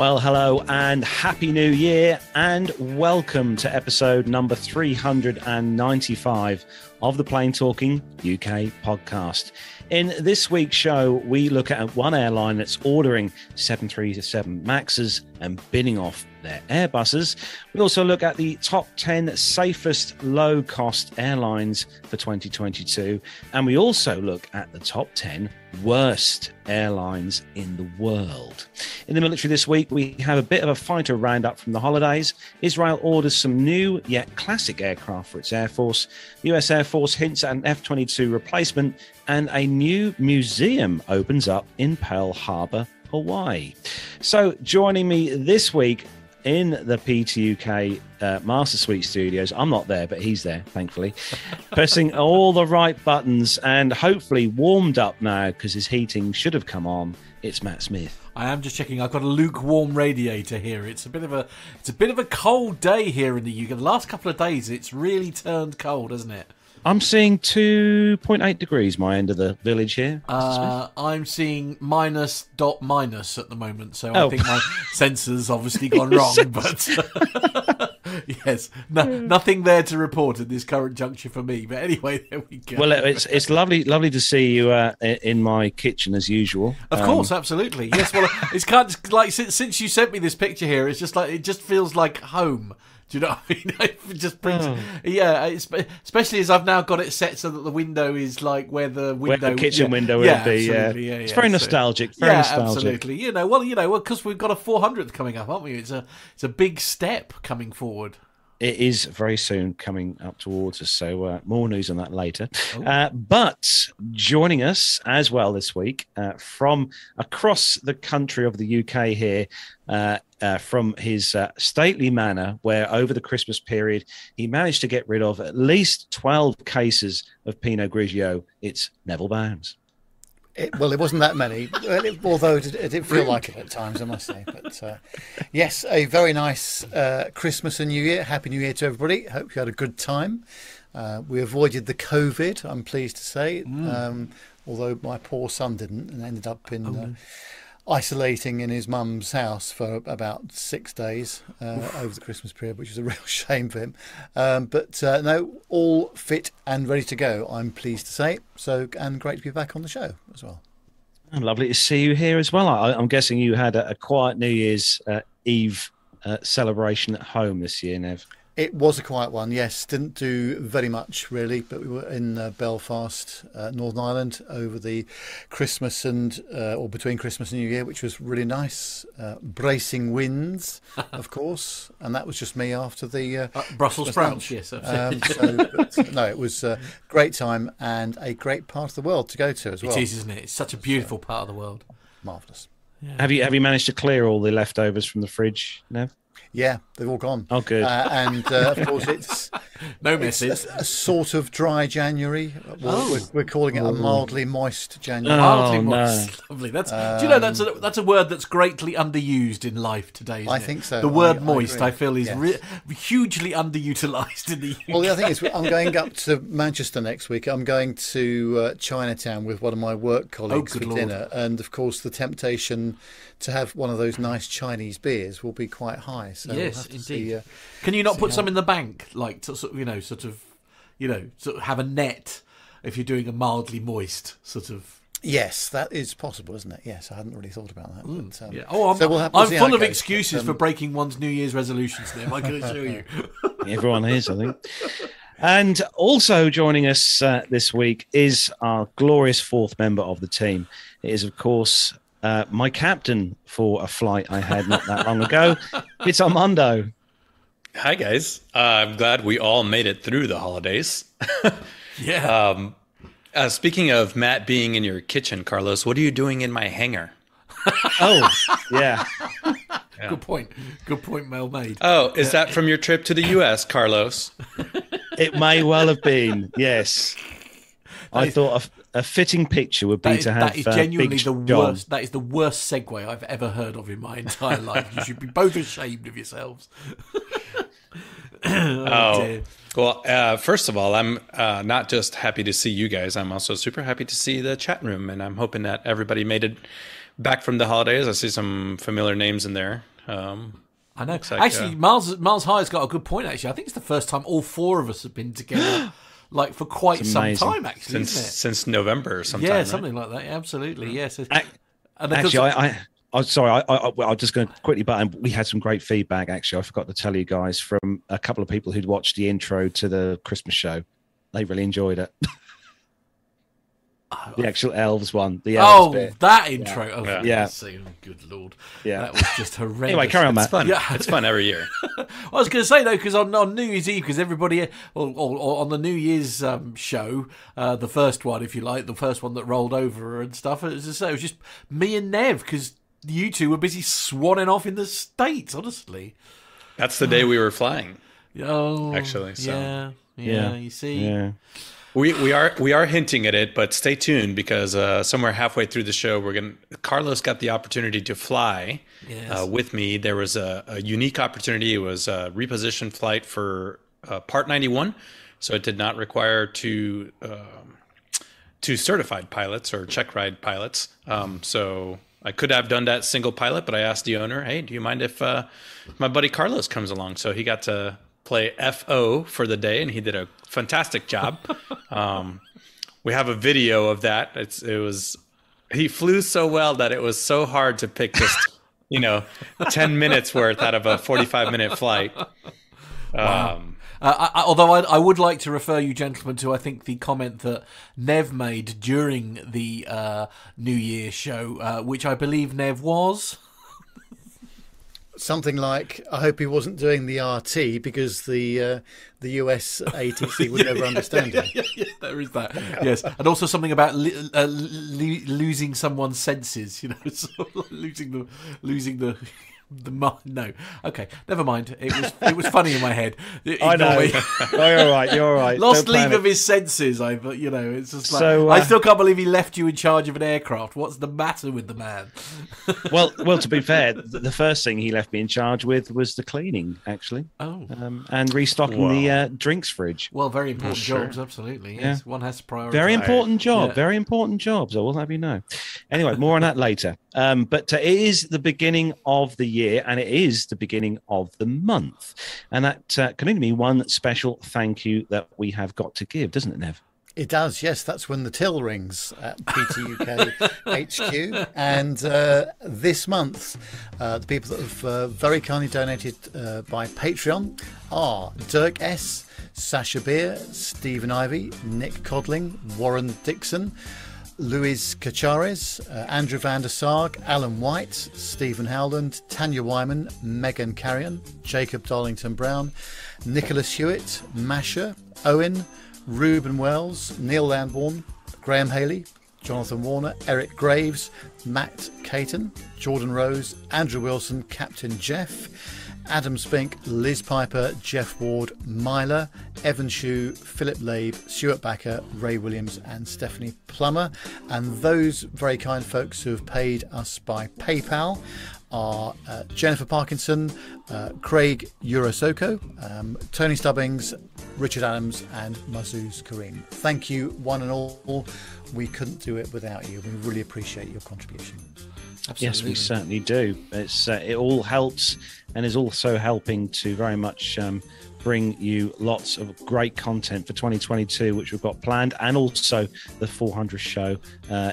Well, hello and happy new year and welcome to episode number 395 of the Plane Talking UK podcast. In this week's show, we look at one airline that's ordering 737 MAXs and bidding off their Airbuses. We also look at the top 10 safest low-cost airlines for 2022. And we also look at the top 10 worst airlines in the world. In the military this week, we have a bit of a fighter roundup from the holidays. Israel orders some new yet classic aircraft for its Air Force. The US Air Force hints at an F-22 replacement and a new museum opens up in Pearl Harbor, Hawaii. So joining me this week in the PTUK Master Suite Studios. I'm not there, but he's there, thankfully, pressing all the right buttons and hopefully warmed up now because his heating should have come on. It's Matt Smith. I am just checking. I've got a lukewarm radiator here. It's a bit of a cold day here in the UK. The last couple of days, it's really turned cold, hasn't it? I'm seeing 2.8 degrees, my end of the village here. I'm seeing minus at the moment, so I think my sensor's obviously gone wrong. But yes, nothing there to report at this current juncture for me. But anyway, there we go. Well, it's lovely to see you in my kitchen as usual. Of course, absolutely. Yes, well, it's kind of like since you sent me this picture here, it's just like it just feels like home. Do you know what I mean? It just brings, yeah. Especially as I've now got it set so that the window is like where the kitchen window would be. Yeah. Yeah, it's very nostalgic. Very nostalgic. Absolutely. You know, because we've got a 400th coming up, aren't we? It's a big step coming forward. It is very soon coming up towards us, so more news on that later. But joining us as well this week from across the country of the UK here, from his stately manor where over the Christmas period he managed to get rid of at least 12 cases of Pinot Grigio, it's Neville Bounds. It wasn't that many, although it did feel like it at times, I must say. But yes, a very nice Christmas and New Year. Happy New Year to everybody. Hope you had a good time. We avoided the COVID, I'm pleased to say, although my poor son didn't and ended up in isolating in his mum's house for about 6 days over the Christmas period, which was a real shame for him. But no, all fit and ready to go, I'm pleased to say. So, and great to be back on the show as well. And lovely to see you here as well. I'm guessing you had a quiet New Year's Eve celebration at home this year, Nev. It was a quiet one, yes. Didn't do very much, really, but we were in Belfast, Northern Ireland, over the Christmas and, or between Christmas and New Year, which was really nice. Bracing winds, of course, and that was just me after the... Brussels sprouts, yes. No, it was a great time and a great part of the world to go to as well. It is, isn't it? It's such a beautiful part of the world. Marvellous. Yeah. Have you managed to clear all the leftovers from the fridge, Nev? Yeah, they've all gone. Oh, good. And of course, it's no misses. A sort of dry January. We're calling it a mildly moist January. Mildly moist, lovely. That's do you know that's a word that's greatly underused in life today. Isn't it? Think so. The word moist, I feel, is hugely underutilised in the UK. Well, the other thing is, I'm going up to Manchester next week. I'm going to Chinatown with one of my work colleagues for dinner, and of course, the temptation to have one of those nice Chinese beers will be quite high. So yes, indeed. See, can you not put some in the bank, like sort of have a net if you're doing a mildly moist sort of? Yes, that is possible, isn't it? Yes, I hadn't really thought about that. But, I'm full of excuses for breaking one's New Year's resolutions. There, I can assure you. Everyone is, I think. And also joining us this week is our glorious fourth member of the team. It is, of course, my captain for a flight I had not that long ago. It's Armando. Hi, guys. I'm glad we all made it through the holidays. Yeah. Speaking of Matt being in your kitchen, Carlos, what are you doing in my hangar? Yeah. Good point. Good point, well made. Oh, is that from your trip to the US, Carlos? It may well have been, yes. I thought a fitting picture would be to have. That is genuinely the worst. That is the worst segue I've ever heard of in my entire life. You should be both ashamed of yourselves. Dear. Well, first of all, I'm not just happy to see you guys. I'm also super happy to see the chat room, and I'm hoping that everybody made it back from the holidays. I see some familiar names in there. I know. Like, actually, Miles High's got a good point, actually. I think it's the first time all four of us have been together like for quite some time, actually, Since November or something. Yeah, something like that. Absolutely, yes. Yeah. I'm sorry, I'm just going to quickly butt in. We had some great feedback, actually. I forgot to tell you guys, from a couple of people who'd watched the intro to the Christmas show. They really enjoyed it. The actual elves one. The elves bit. That intro. Yeah. Good Lord. Yeah. That was just horrendous. Anyway, carry on, Matt. It's fun. Yeah. It's fun every year. I was going to say, though, because on New Year's Eve, because everybody, or on the New Year's show, the first one, if you like, the first one that rolled over and stuff, it was just me and Nev, because you two were busy swanning off in the States, honestly. That's the day we were flying. Oh. Actually, so. Yeah, you see. Yeah. We are hinting at it, but stay tuned, because somewhere halfway through the show, Carlos got the opportunity to fly with me. There was a unique opportunity. It was a repositioned flight for Part 91, so it did not require two certified pilots or check ride pilots. So I could have done that single pilot, but I asked the owner, "Hey, do you mind if my buddy Carlos comes along?" So he got to play FO for the day, and he did a fantastic job. We have a video of that. He flew so well that it was so hard to pick just 10 minutes worth out of a 45-minute flight. Wow. Although I would like to refer you gentlemen to, I think, the comment that Nev made during the New Year show, which I believe Nev was. Something like, I hope he wasn't doing the RT, because the US ATC would never understand it. Yeah, there is that. Yes, and also something about losing someone's senses. Sort of losing the mind. No, okay, never mind. It was funny in my head. I know. You're all right. Lost leave of his senses. It's just like, I still can't believe he left you in charge of an aircraft. What's the matter with the man? Well, to be fair, the first thing he left me in charge with was the cleaning, actually. And restocking the drinks fridge. Well, very important jobs, absolutely. Yes, one has to prioritize. Very important job. Yeah. Very important jobs. I will have you know. Anyway, more on that later. But it is the beginning of the year, and it is the beginning of the month, and that can only mean one special thank you that we have got to give, doesn't it, Nev? It does, yes. That's when the till rings at PTUK HQ, and this month the people that have very kindly donated by Patreon are Dirk S, Sasha Beer, Stephen Ivy, Nick Codling, Warren Dixon, Luis Cachares, Andrew van der Sarg, Alan White, Stephen Howland, Tanya Wyman, Megan Carrion, Jacob Darlington-Brown, Nicholas Hewitt, Masha, Owen, Reuben Wells, Neil Landbourne, Graham Haley, Jonathan Warner, Eric Graves, Matt Caton, Jordan Rose, Andrew Wilson, Captain Jeff, Adam Spink, Liz Piper, Jeff Ward, Myler, Evan Shue, Philip Labe, Stuart Backer, Ray Williams and Stephanie Plummer. And those very kind folks who have paid us by PayPal are Jennifer Parkinson, Craig Urosoko, Tony Stubbings, Richard Adams and Mazuz Karim. Thank you, one and all. We couldn't do it without you. We really appreciate your contribution. Absolutely. Yes, we certainly do. It's it all helps, and is also helping to very much bring you lots of great content for 2022, which we've got planned, and also the 400th show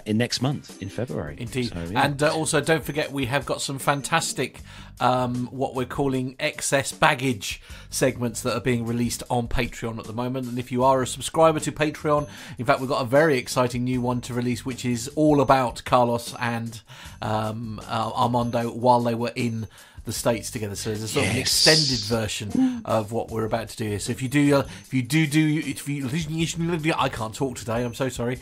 in next month in February. Indeed. So, yeah. And also, don't forget, we have got some fantastic what we're calling excess baggage segments that are being released on Patreon at the moment. And if you are a subscriber to Patreon, in fact, we've got a very exciting new one to release, which is all about Carlos and Armando while they were in the States together. So there's a sort of an extended version of what we're about to do here. So if you do, I can't talk today. I'm so sorry.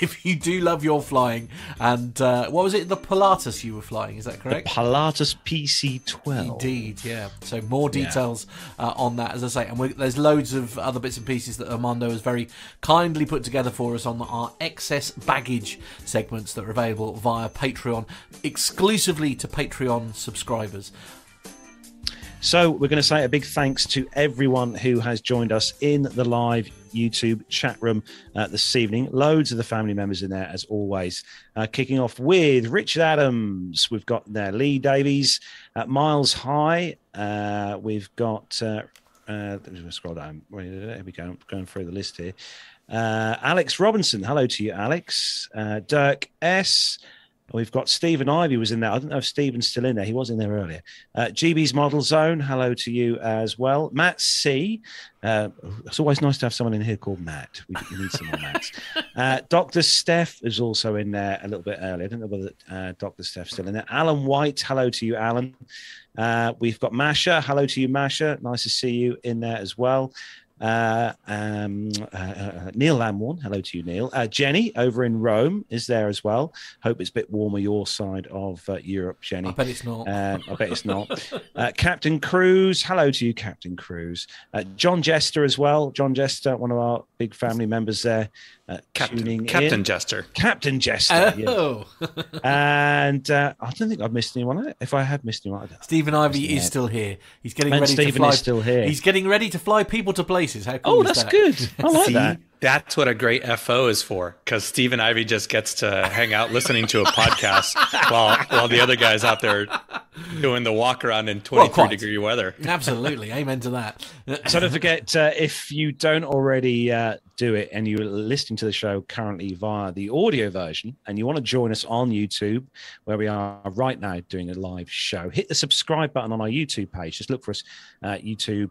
If you do love your flying, and what was it? The Pilatus you were flying, is that correct? The Pilatus PC-12. Indeed, yeah. So more details on that, as I say. And there's loads of other bits and pieces that Armando has very kindly put together for us on our excess baggage segments that are available via Patreon, exclusively to Patreon subscribers. So we're going to say a big thanks to everyone who has joined us in the live YouTube chat room this evening. Loads of the family members in there, as always. Kicking off with Richard Adams. We've got there Lee Davies, Miles High. We've got... let me scroll down. Here we go. I'm going through the list here. Alex Robinson. Hello to you, Alex. Dirk S. We've got Stephen Ivey was in there. I don't know if Stephen's still in there. He was in there earlier. GB's Model Zone. Hello to you as well. Matt C. It's always nice to have someone in here called Matt. We need some more Matts. Dr. Steph is also in there a little bit earlier. I don't know whether Dr. Steph's still in there. Alan White. Hello to you, Alan. We've got Masha. Hello to you, Masha. Nice to see you in there as well. Neil Lamworn, hello to you, Neil. Jenny over in Rome is there as well. Hope it's a bit warmer your side of Europe, Jenny. I bet it's not. I bet it's not. Captain Cruz, hello to you, Captain Cruz. John Jester as well. John Jester, one of our big family members there. Captain Jester. Captain Jester. Oh. Yeah. And I don't think I've missed anyone. If I have missed anyone, Stephen Ivey is still here. He's getting ready to fly. Is still here. He's getting ready to fly people to places. How cool is that? Oh, that's good. I like that. That's what a great FO is for, because Stephen Ivey just gets to hang out listening to a podcast while the other guy's out there doing the walk around in 23-degree weather. Absolutely. Amen to that. So don't forget, if you don't already do it and you're listening to the show currently via the audio version and you want to join us on YouTube, where we are right now doing a live show, hit the subscribe button on our YouTube page. Just look for us at YouTube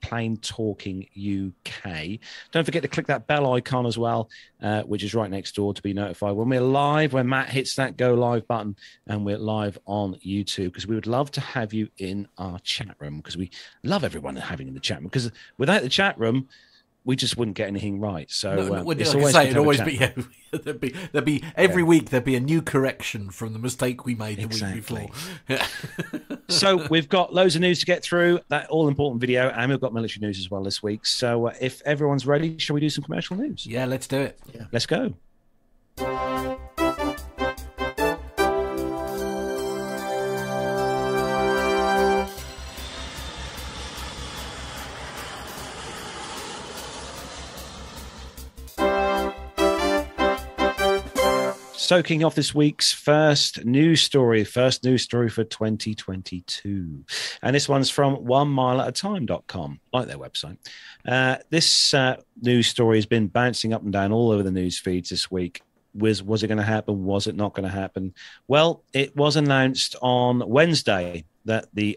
/ Plane Talking UK. Don't forget to click that bell icon as well, which is right next door, to be notified when we're live, when Matt hits that go live button and we're live on YouTube, because we would love to have you in our chat room, because we love everyone having in the chat room, because without the chat room we just wouldn't get anything right. So every week there'd be a new correction from the mistake we made the week before. So we've got loads of news to get through, that all-important video, and we've got military news as well this week. So if everyone's ready, shall we do some commercial news? Yeah, let's do it. Yeah. Let's go. So kicking off this week's first news story for 2022. And this one's from 1mileatatime.com, like their website. This news story has been bouncing up and down all over the news feeds this week. Was it going to happen? Was it not going to happen? Well, it was announced on Wednesday that the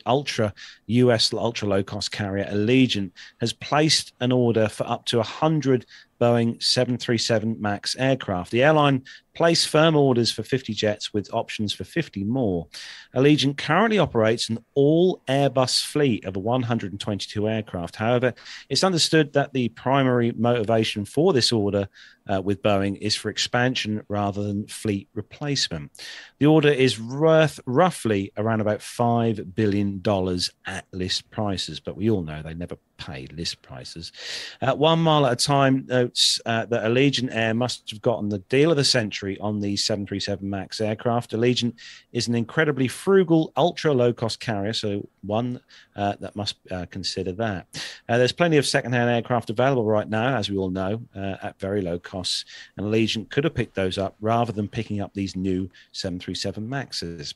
US ultra low-cost carrier Allegiant has placed an order for up to 100 Boeing 737 MAX aircraft. The airline placed firm orders for 50 jets with options for 50 more. Allegiant currently operates an all-Airbus fleet of 122 aircraft. However, it's understood that the primary motivation for this order with Boeing is for expansion rather than fleet replacement. The order is worth roughly around about $5 billion at list prices, but we all know they never pay list prices. 1 mile at a time notes that Allegiant Air must have gotten the deal of the century on the 737 MAX aircraft. Allegiant is an incredibly frugal, ultra-low-cost carrier, so one that must consider that. There's plenty of second-hand aircraft available right now, as we all know, at very low costs, and Allegiant could have picked those up rather than picking up these new 737 MAXs.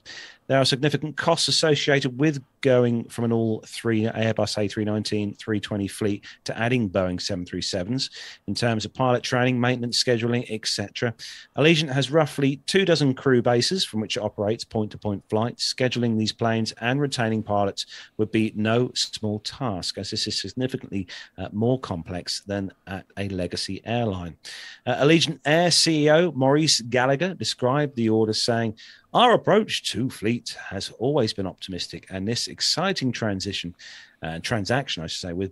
There are significant costs associated with going from an all-three Airbus A319, 320 fleet to adding Boeing 737s in terms of pilot training, maintenance, scheduling, etc. Allegiant has roughly 2 dozen crew bases from which it operates point-to-point flights. Scheduling these planes and retaining pilots would be no small task, as this is significantly more complex than at a legacy airline. Allegiant Air CEO Maurice Gallagher described the order saying, "Our approach to fleet has always been optimistic, and this exciting transaction with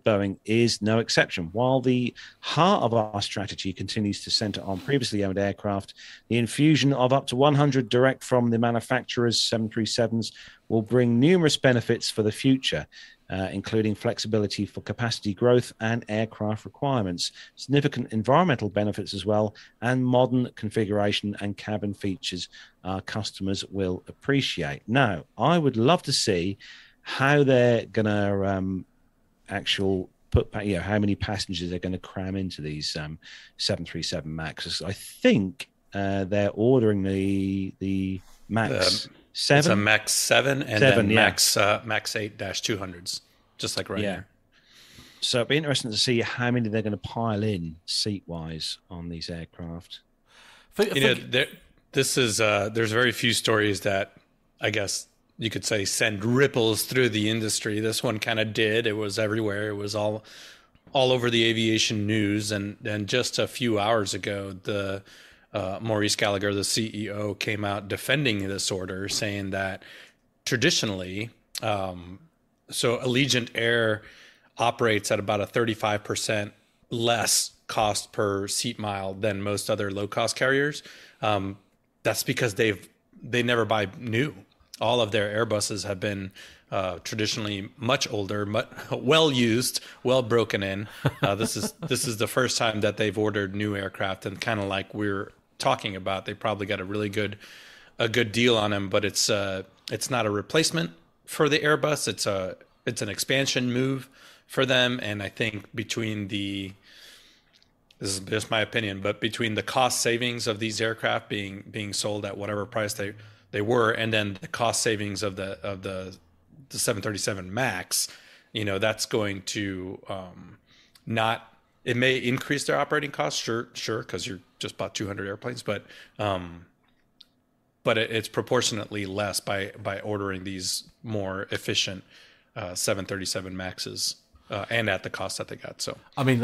Boeing is no exception. While the heart of our strategy continues to center on previously owned aircraft, the infusion of up to 100 direct from the manufacturer's 737s will bring numerous benefits for the future, including flexibility for capacity growth and aircraft requirements, significant environmental benefits as well, and modern configuration and cabin features our customers will appreciate." Now, I would love to see how they're going to actual put back, you know, how many passengers they're going to cram into these 737 MAXs. I think they're ordering the MAX 7. It's a MAX 7 and then MAX, MAX 8-200s, just like Ryanair. Yeah. So it'd be interesting to see how many they're going to pile in seat-wise on these aircraft. There's very few stories that, I guess you could say, send ripples through the industry. This one kind of did. It was everywhere. It was all over the aviation news. And just a few hours ago, the Maurice Gallagher, the CEO, came out defending this order, saying that traditionally, so Allegiant Air operates at about a 35% less cost per seat mile than most other low-cost carriers. That's because they never buy new. All of their Airbuses have been traditionally much older, well used, well broken in. This is the first time that they've ordered new aircraft, and kind of like we're talking about, they probably got a good deal on them. But it's not a replacement for the Airbus. It's an expansion move for them, and I think this is just my opinion, but between the cost savings of these aircraft being sold at whatever price they were, and then the cost savings of the 737 MAX, you know, that's going to it may increase their operating costs, sure, because you're just bought 200 airplanes, but it's proportionately less by ordering these more efficient 737 MAXs. And at the cost that they got, so I mean,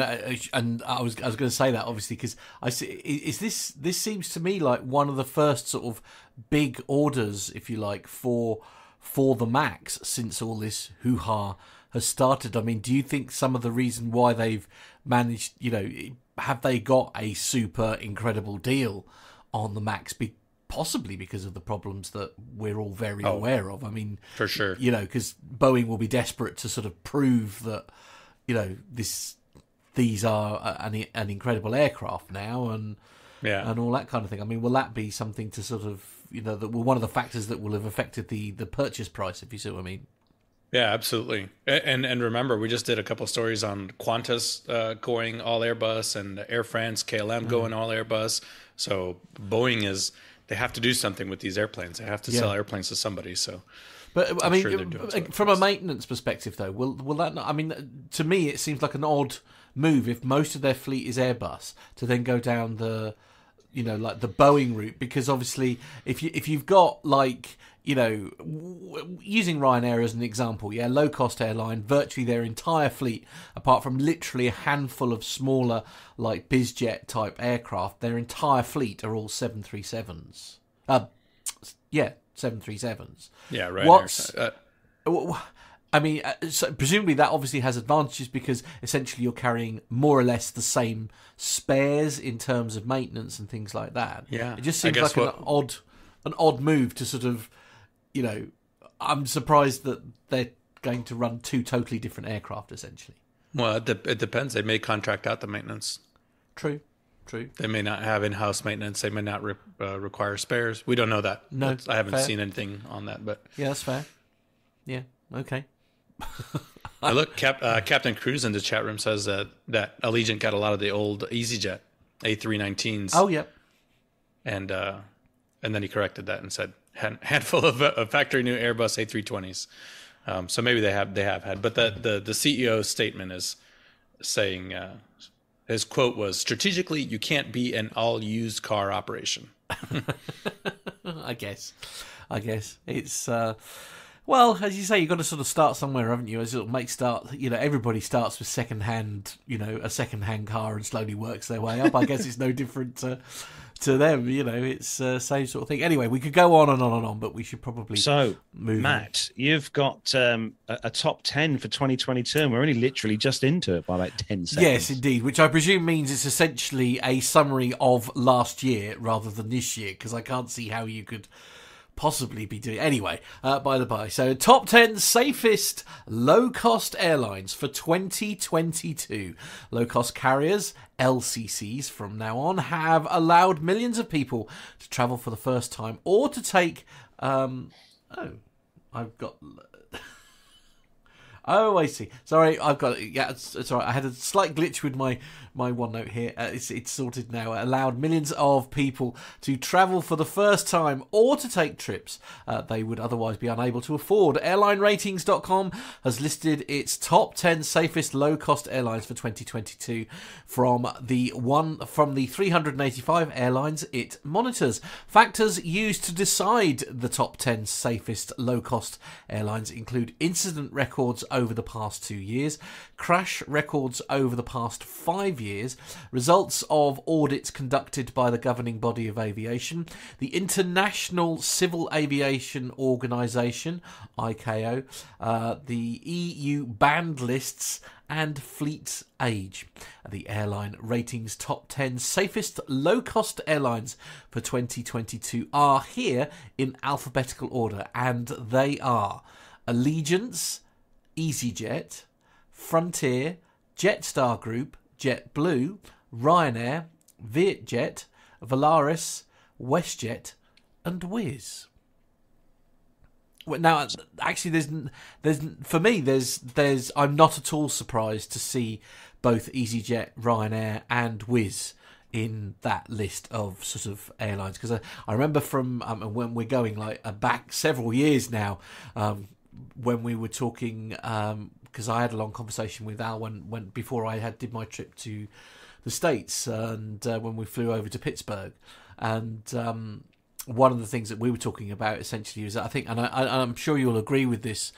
and I was going to say that obviously because I see is this seems to me like one of the first sort of big orders, if you like, for the MAX since all this hoo-ha has started. I mean, do you think some of the reason why they've managed, you know, have they got a super incredible deal on the MAX? Possibly because of the problems that we're all very aware of. I mean, for sure, you know, because Boeing will be desperate to sort of prove that, you know, these are an incredible aircraft now, and yeah, and all that kind of thing. I mean, will that be something to sort of, you know, that will one of the factors that will have affected the purchase price, if you see what I mean? Yeah, absolutely. And remember, we just did a couple of stories on Qantas going all Airbus and Air France, KLM going all Airbus. So Boeing is. They have to do something with these airplanes. They have to sell airplanes to somebody. So, but I mean, from a maintenance perspective, though, will that? Not, I mean, to me, it seems like an odd move if most of their fleet is Airbus to then go down the, you know, like the Boeing route, because obviously, if you've got like, you know, using Ryanair as an example, low cost airline, virtually their entire fleet, apart from literally a handful of smaller like BizJet type aircraft, their entire fleet are all 737s. 737s. Yeah, right. I mean, so presumably that obviously has advantages because essentially you're carrying more or less the same spares in terms of maintenance and things like that. Yeah, it just seems like an odd move to sort of. You know, I'm surprised that they're going to run two totally different aircraft, essentially. Well, it depends. They may contract out the maintenance. True. They may not have in-house maintenance. They may not require spares. We don't know that. No, I haven't seen anything on that. But yeah, that's fair. Yeah, okay. Look, Captain Cruz in the chat room says that Allegiant got a lot of the old EasyJet A319s. Oh, yeah. And then he corrected that and said, handful of factory new Airbus A320s, so maybe they have had. But the CEO's statement is saying his quote was, strategically, you can't be an all used car operation. I guess it's well, as you say, you've got to sort of start somewhere, haven't you? As it'll make start, you know, everybody starts with a second-hand car and slowly works their way up. I guess it's no different to them, you know, it's the same sort of thing. Anyway, we could go on and on and on, but we should probably move on. Matt, you've got a top 10 for 2022, and we're only literally just into it by like 10 seconds. Yes, indeed, which I presume means it's essentially a summary of last year rather than this year, because I can't see how you could possibly be doing anyway. By the by, so top 10 safest low-cost airlines for 2022. Low-cost carriers, LCCs, from now on have allowed millions of people to travel for the first time or to take I've got Oh, I see. Sorry, I've got it. Yeah, it's all right. I had a slight glitch with my OneNote here. It's sorted now. It allowed millions of people to travel for the first time or to take trips they would otherwise be unable to afford. AirlineRatings.com has listed its top 10 safest low-cost airlines for 2022 from the 385 airlines it monitors. Factors used to decide the top 10 safest low-cost airlines include incident records over the past 2 years, crash records over the past 5 years, results of audits conducted by the governing body of aviation, the International Civil Aviation Organization, ICAO, the EU banned lists, and fleet's age. The airline ratings top 10 safest low-cost airlines for 2022 are here in alphabetical order, and they are Allegiant, EasyJet, Frontier, Jetstar Group, JetBlue, Ryanair, Vietjet, Volaris, WestJet and Wizz. Now, actually, for me, I'm not at all surprised to see both EasyJet, Ryanair and Wizz in that list of sort of airlines, because I remember from when we're going back several years now, when we were talking, because I had a long conversation with Al when before I did my trip to the States, and when we flew over to Pittsburgh, and one of the things that we were talking about essentially was that I think, and I'm sure you'll agree with this,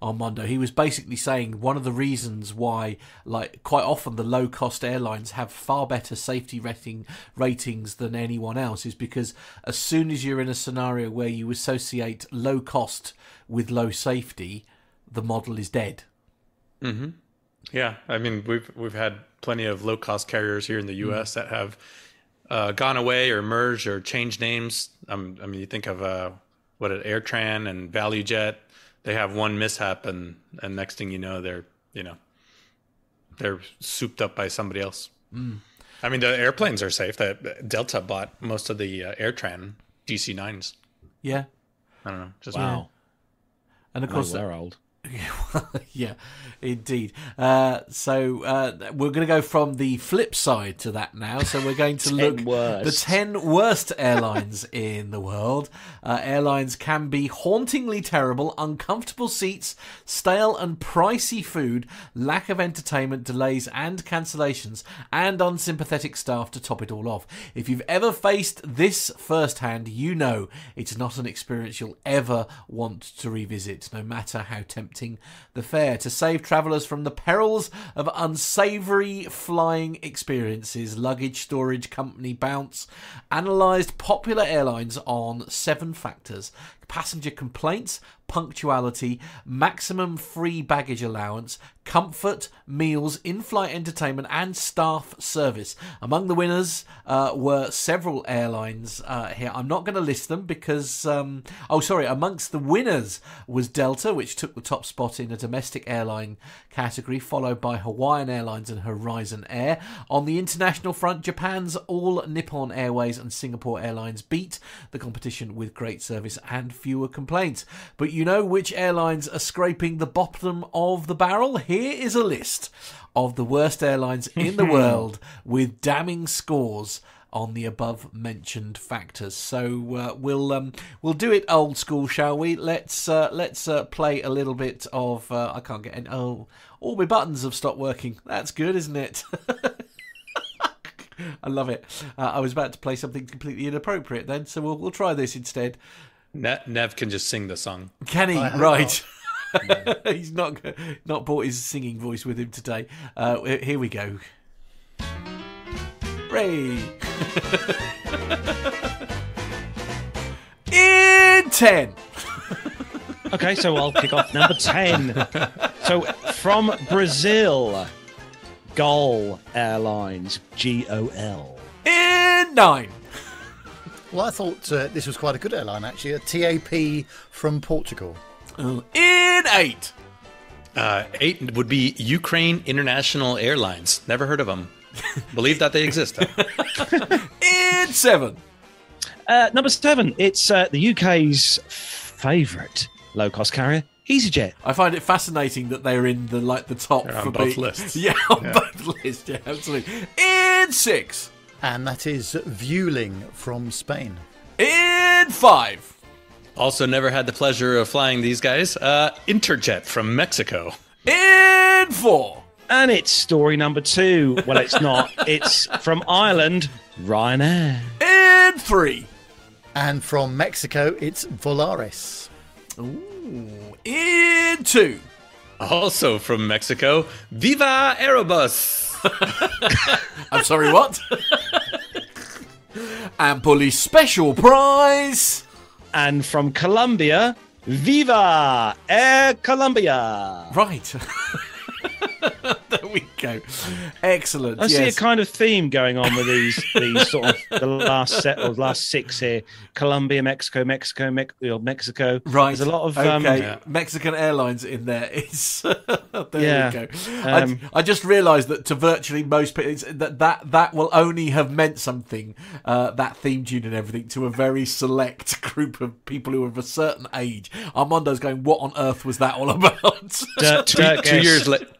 Armando, he was basically saying one of the reasons why, quite often the low-cost airlines have far better safety ratings than anyone else is because as soon as you're in a scenario where you associate low cost with low safety, the model is dead. Mm-hmm. Yeah, I mean, we've had plenty of low-cost carriers here in the U.S. that have gone away or merged or changed names. I mean, you think of AirTran and ValueJet. They have one mishap, and next thing you know, they're souped up by somebody else. Mm. I mean, the airplanes are safe. That Delta bought most of the AirTran DC-9s. Yeah, I don't know. Just wow. And of course, they're old. Yeah, indeed. So we're going to go from the flip side to that now. So we're going to look at the 10 worst airlines in the world. Airlines can be hauntingly terrible, uncomfortable seats, stale and pricey food, lack of entertainment, delays and cancellations, and unsympathetic staff to top it all off. If you've ever faced this firsthand, you know it's not an experience you'll ever want to revisit, no matter how tempting the fare. To save travellers from the perils of unsavoury flying experiences, luggage storage company Bounce analysed popular airlines on 7 factors: passenger complaints, punctuality, maximum free baggage allowance, comfort, meals, in-flight entertainment and staff service. Among the winners were several airlines here. I'm not going to list them because amongst the winners was Delta, which took the top spot in a domestic airline category, followed by Hawaiian Airlines and Horizon Air. On the international front, Japan's All Nippon Airways and Singapore Airlines beat the competition with great service and fewer complaints. But you know which airlines are scraping the bottom of the barrel? Here is a list of the worst airlines in the world with damning scores on the above mentioned factors. So we'll do it old school, shall we? Let's play a little bit of I can't get any. Oh, all my buttons have stopped working. That's good, isn't it? I love it. I was about to play something completely inappropriate then, so we'll try this instead. Nev can just sing the song. Can he? Right. No. He's not brought his singing voice with him today. Here we go. Ray. In 10. Okay, so I'll kick off number 10. So from Brazil, Gol Airlines, G-O-L. In 9. Well, I thought this was quite a good airline, actually. A TAP from Portugal. Oh, in 8. 8 would be Ukraine International Airlines. Never heard of them. Believe that they exist, though. In 7. Number 7. It's the UK's favourite low-cost carrier, EasyJet. I find it fascinating that they're in the like the top for both lists. Yeah, on both lists. Yeah, absolutely. In 6, and that is Vueling from Spain. In 5. Also, never had the pleasure of flying these guys. Interjet from Mexico. In 4. And it's story number 2. Well, it's not. It's from Ireland, Ryanair. In 3. And from Mexico, it's Volaris. Ooh. In 2. Also from Mexico, Viva Aerobus. I'm sorry, what? And Bully's special prize. And from Colombia, Viva Air Colombia. Right. There we go. Excellent. I see a kind of theme going on with these sort of the last set or last 6 here. Colombia, Mexico. Right. There's a lot of Mexican airlines in there. There we go. I just realised that to virtually most people, that will only have meant something, that theme tune and everything, to a very select group of people who are of a certain age. Armando's going, what on earth was that all about?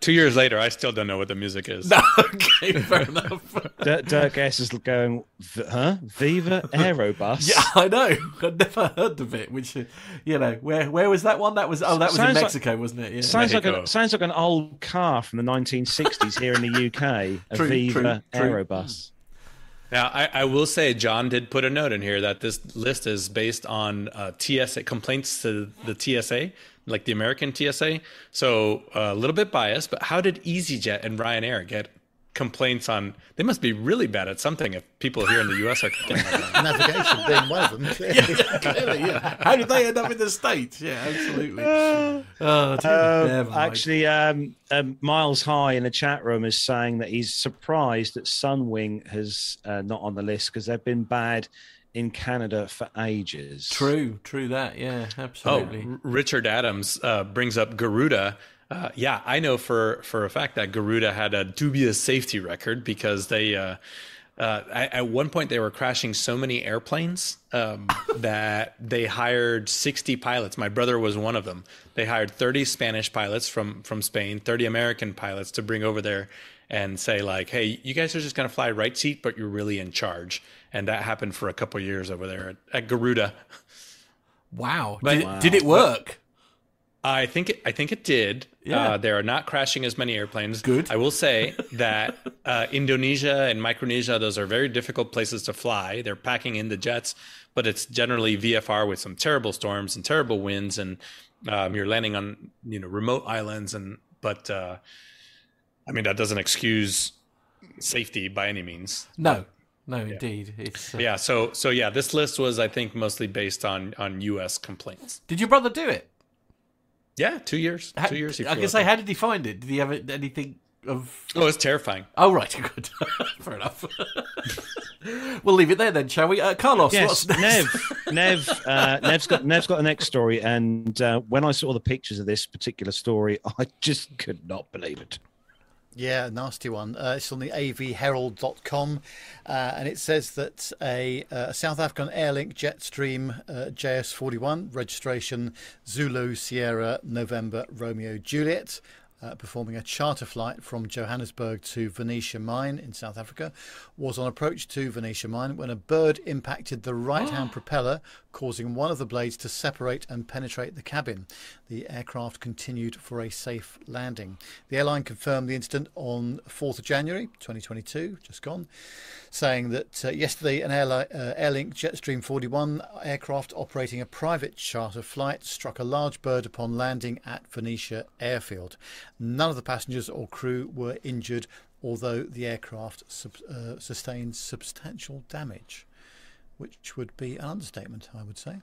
2 years later, I still don't know what the music is. No, okay, fair enough. Dirk S is going, huh? Viva Aerobus? Yeah, I know. I'd never heard of it. Which, you know, where was that one? That was in Mexico, wasn't it? Yeah. Sounds like an old car from the 1960s here in the UK. Viva Aerobus. Now, I will say John did put a note in here that this list is based on TSA complaints to the TSA, like the American TSA. So a little bit biased, but how did EasyJet and Ryanair get complaints on? They must be really bad at something if people here in the US are complaining about that. Navigation being one of them, clearly. Yeah. How did they end up in the States? Yeah, absolutely. Miles High in the chat room is saying that he's surprised that Sunwing has not on the list because they've been bad in Canada for ages. True that. Yeah, absolutely. Oh, Richard Adams brings up Garuda. Yeah, I know for a fact that Garuda had a dubious safety record because they at one point they were crashing so many airplanes that they hired 60 pilots. My brother was one of them. They hired 30 Spanish pilots from Spain, 30 American pilots to bring over there and say like, hey, you guys are just going to fly right seat, but you're really in charge. And that happened for a couple of years over there at Garuda. Wow. But did it work? I think it did. Yeah. They are not crashing as many airplanes. Good. I will say that Indonesia and Micronesia, those are very difficult places to fly. They're packing in the jets, but it's generally VFR with some terrible storms and terrible winds, and you're landing on remote islands. But that doesn't excuse safety by any means. No, indeed. It's, So this list was, I think, mostly based on U.S. complaints. Did your brother do it? Yeah, 2 years. How did he find it? Did he have anything of... Oh, it's terrifying. Oh, right, good. Fair enough. We'll leave it there then, shall we? Carlos, yes, what's next? Nev's got the next story, and when I saw the pictures of this particular story, I just could not believe it. Yeah, nasty one. It's on the avherald.com, and it says that a South African Airlink Jetstream JS41 registration Zulu Sierra November Romeo Juliet performing a charter flight from Johannesburg to Venetia Mine in South Africa was on approach to Venetia Mine when a bird impacted the right-hand propeller, causing one of the blades to separate and penetrate the cabin. The aircraft continued for a safe landing. The airline confirmed the incident on 4th of January 2022, just gone, saying that yesterday an Airlink Jetstream 41 aircraft operating a private charter flight struck a large bird upon landing at Venetia Airfield. None of the passengers or crew were injured, although the aircraft sustained substantial damage, which would be an understatement, I would say.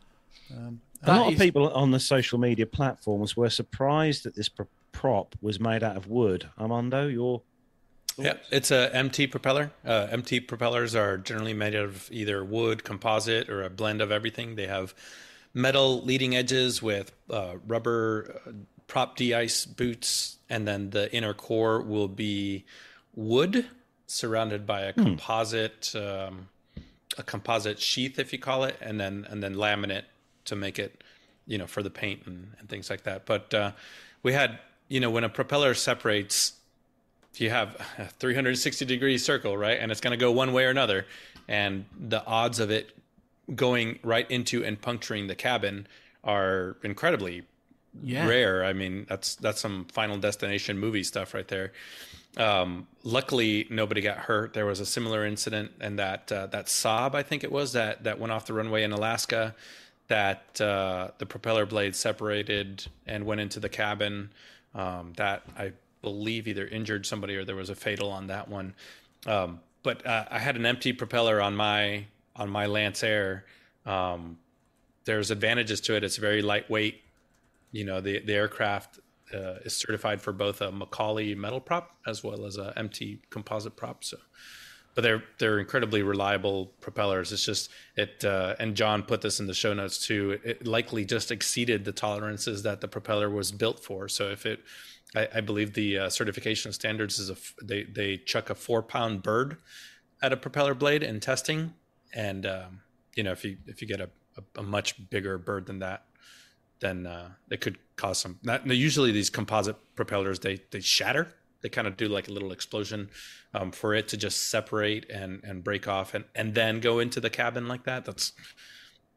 A lot of people on the social media platforms were surprised that this prop was made out of wood. Armando, your thoughts? Yeah, it's a MT propeller. MT propellers are generally made out of either wood, composite, or a blend of everything. They have metal leading edges with rubber prop de-ice boots, and then the inner core will be wood surrounded by a composite... a composite sheath, if you call it, and then laminate to make it you know, for the paint and things like that. But we had, you know, when a propeller separates, you have a 360 degree circle, right? And it's going to go one way or another. And the odds of it going right into and puncturing the cabin are incredibly rare. I mean, that's some Final Destination movie stuff right there. Luckily, nobody got hurt. There was a similar incident, and that Saab, I think it was, that went off the runway in Alaska, that the propeller blade separated and went into the cabin. That I believe either injured somebody or there was a fatal on that one. But I had an empty propeller on my Lance Air. There's advantages to it. It's very lightweight. You know, the aircraft is certified for both a Macaulay metal prop as well as a MT composite prop. So, but they're incredibly reliable propellers. It's just it. And John put this in the show notes too. It likely just exceeded the tolerances that the propeller was built for. So if it, I believe the certification standards is they chuck a 4-pound bird at a propeller blade in testing. And, you know, if you get a much bigger bird than that, then it could cause some. Usually these composite propellers, they shatter. They kind of do like a little explosion. For it to just separate and break off and then go into the cabin like that, that's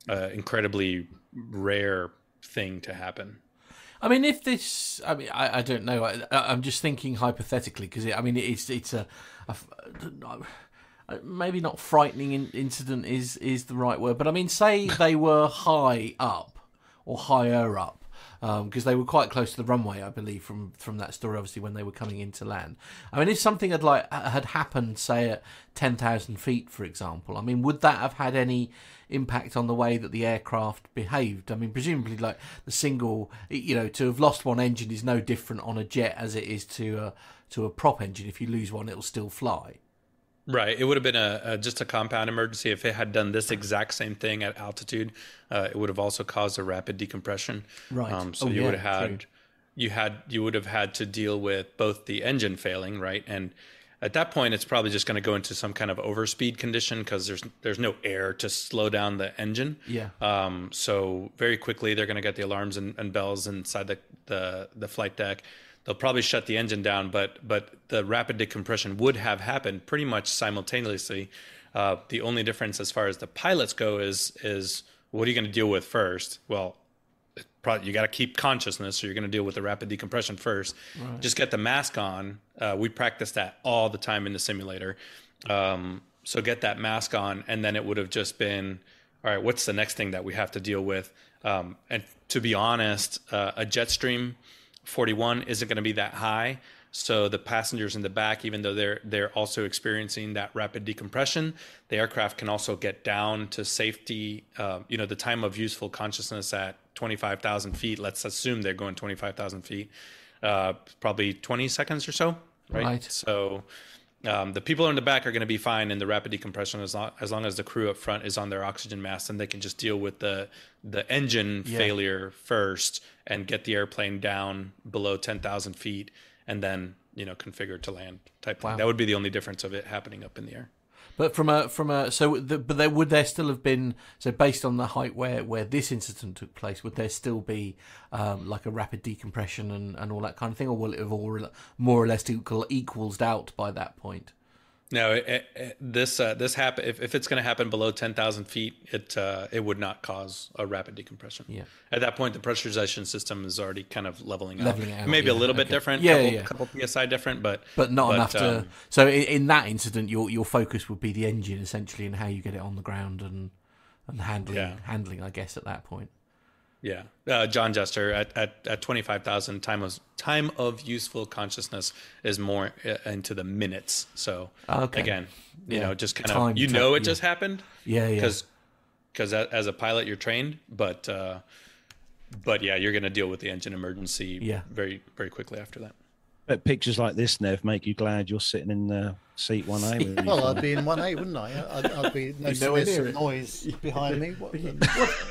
an incredibly rare thing to happen. I mean, I don't know. I'm just thinking hypothetically because, I mean, it's a maybe not frightening incident is the right word, but I mean, say they were high up or higher up, because they were quite close to the runway, I believe, from that story, obviously, when they were coming into land. I mean, if something had happened, say, at 10,000 feet, for example, I mean, would that have had any impact on the way that the aircraft behaved? I mean, presumably, like, the single, you know, to have lost one engine is no different on a jet as it is to a prop engine. If you lose one, it'll still fly. Right. It would have been just a compound emergency. If it had done this exact same thing at altitude, it would have also caused a rapid decompression. Right. You would have had to deal with both the engine failing, right? And at that point, it's probably just going to go into some kind of overspeed condition because there's no air to slow down the engine. Yeah. So very quickly, they're going to get the alarms and bells inside the flight deck. They'll probably shut the engine down, but the rapid decompression would have happened pretty much simultaneously. The only difference as far as the pilots go is what are you going to deal with first? Well, you got to keep consciousness, so you're going to deal with the rapid decompression first. Right. Just get the mask on. We practice that all the time in the simulator. So get that mask on, and then it would have just been, all right, what's the next thing that we have to deal with? And to be honest, a Jetstream 41 isn't going to be that high, so the passengers in the back, even though they're also experiencing that rapid decompression, the aircraft can also get down to safety. You know, the time of useful consciousness at 25,000 feet. Let's assume they're going 25,000 feet, probably 20 seconds or so, right? So the people in the back are going to be fine in the rapid decompression as long as the crew up front is on their oxygen mask, and they can just deal with the engine failure first and get the airplane down below 10,000 feet and then, you know, configure to land type thing. That would be the only difference of it happening up in the air. But there still have been, so based on the height where this incident took place, would there still be like a rapid decompression and all that kind of thing, or will it have all more or less equals out by that point? No, this happen if it's going to happen below 10,000 feet, it would not cause a rapid decompression. Yeah. At that point, the pressurization system is already kind of leveling out. Maybe a little bit different. A couple psi different, but not enough to. So in that incident, your focus would be the engine essentially and how you get it on the ground and handling, I guess, at that point. Yeah, John Jester at 25,000 time of useful consciousness is more into the minutes. So again, you know, just kind of it just happened. Yeah, yeah. Because as a pilot, you're trained, but yeah, you're going to deal with the engine emergency very very quickly after that. But pictures like this, Nev, make you glad you're sitting in seat 1A. Well, I'd be in 1A, wouldn't I? I'd be no noise behind me.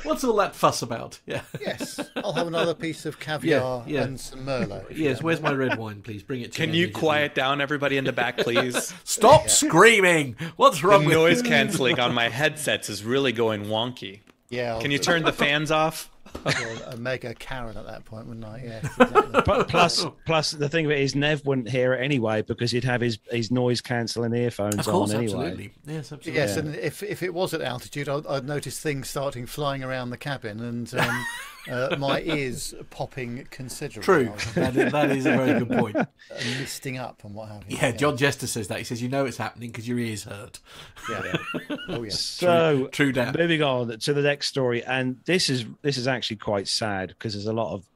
What's all that fuss about? Yeah. Yes, I'll have another piece of caviar and some Merlot. Yes, where's my red wine, please? Bring it to me. Can you quiet down everybody in the back, please? Stop screaming! What's wrong with you? The noise cancelling on my headsets is really going wonky. Yeah. Can you turn the fans off? a mega Karen at that point, wouldn't I? Yeah. Exactly. But plus the thing of it is, Nev wouldn't hear it anyway because he'd have his noise cancelling earphones on anyway. Absolutely. Yes, absolutely. Yes, yeah. And if it was at altitude, I'd notice things starting flying around the cabin and my ears popping considerably. True. That is a very good point. Misting up and what have you. Yeah, John Jester says that. He says, you know it's happening because your ears hurt. Yeah. Oh, yes. So, true. Moving on to the next story. And this is actually quite sad because there's a lot of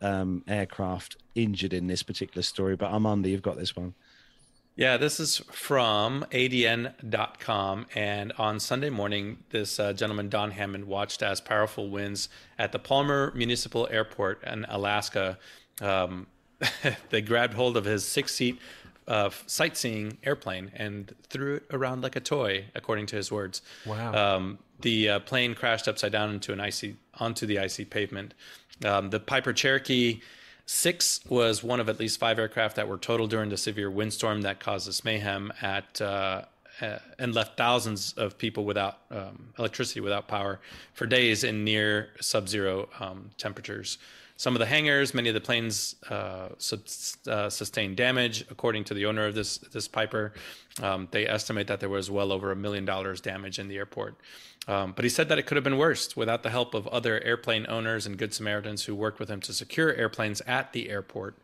aircraft injured in this particular story. But Amanda, you've got this one. Yeah, this is from ADN.com. And on Sunday morning, this gentleman, Don Hammond, watched as powerful winds at the Palmer Municipal Airport in Alaska. They grabbed hold of his 6-seat sightseeing airplane and threw it around like a toy, according to his words. Wow. The plane crashed upside down onto the icy pavement. The Piper Cherokee 6 was one of at least 5 aircraft that were totaled during the severe windstorm that caused this mayhem and left thousands of people without electricity, without power for days in near sub-zero temperatures. Some of the hangars, many of the planes sustained damage. According to the owner of this Piper, they estimate that there was well over $1 million damage in the airport. But he said that it could have been worse without the help of other airplane owners and Good Samaritans who worked with him to secure airplanes at the airport.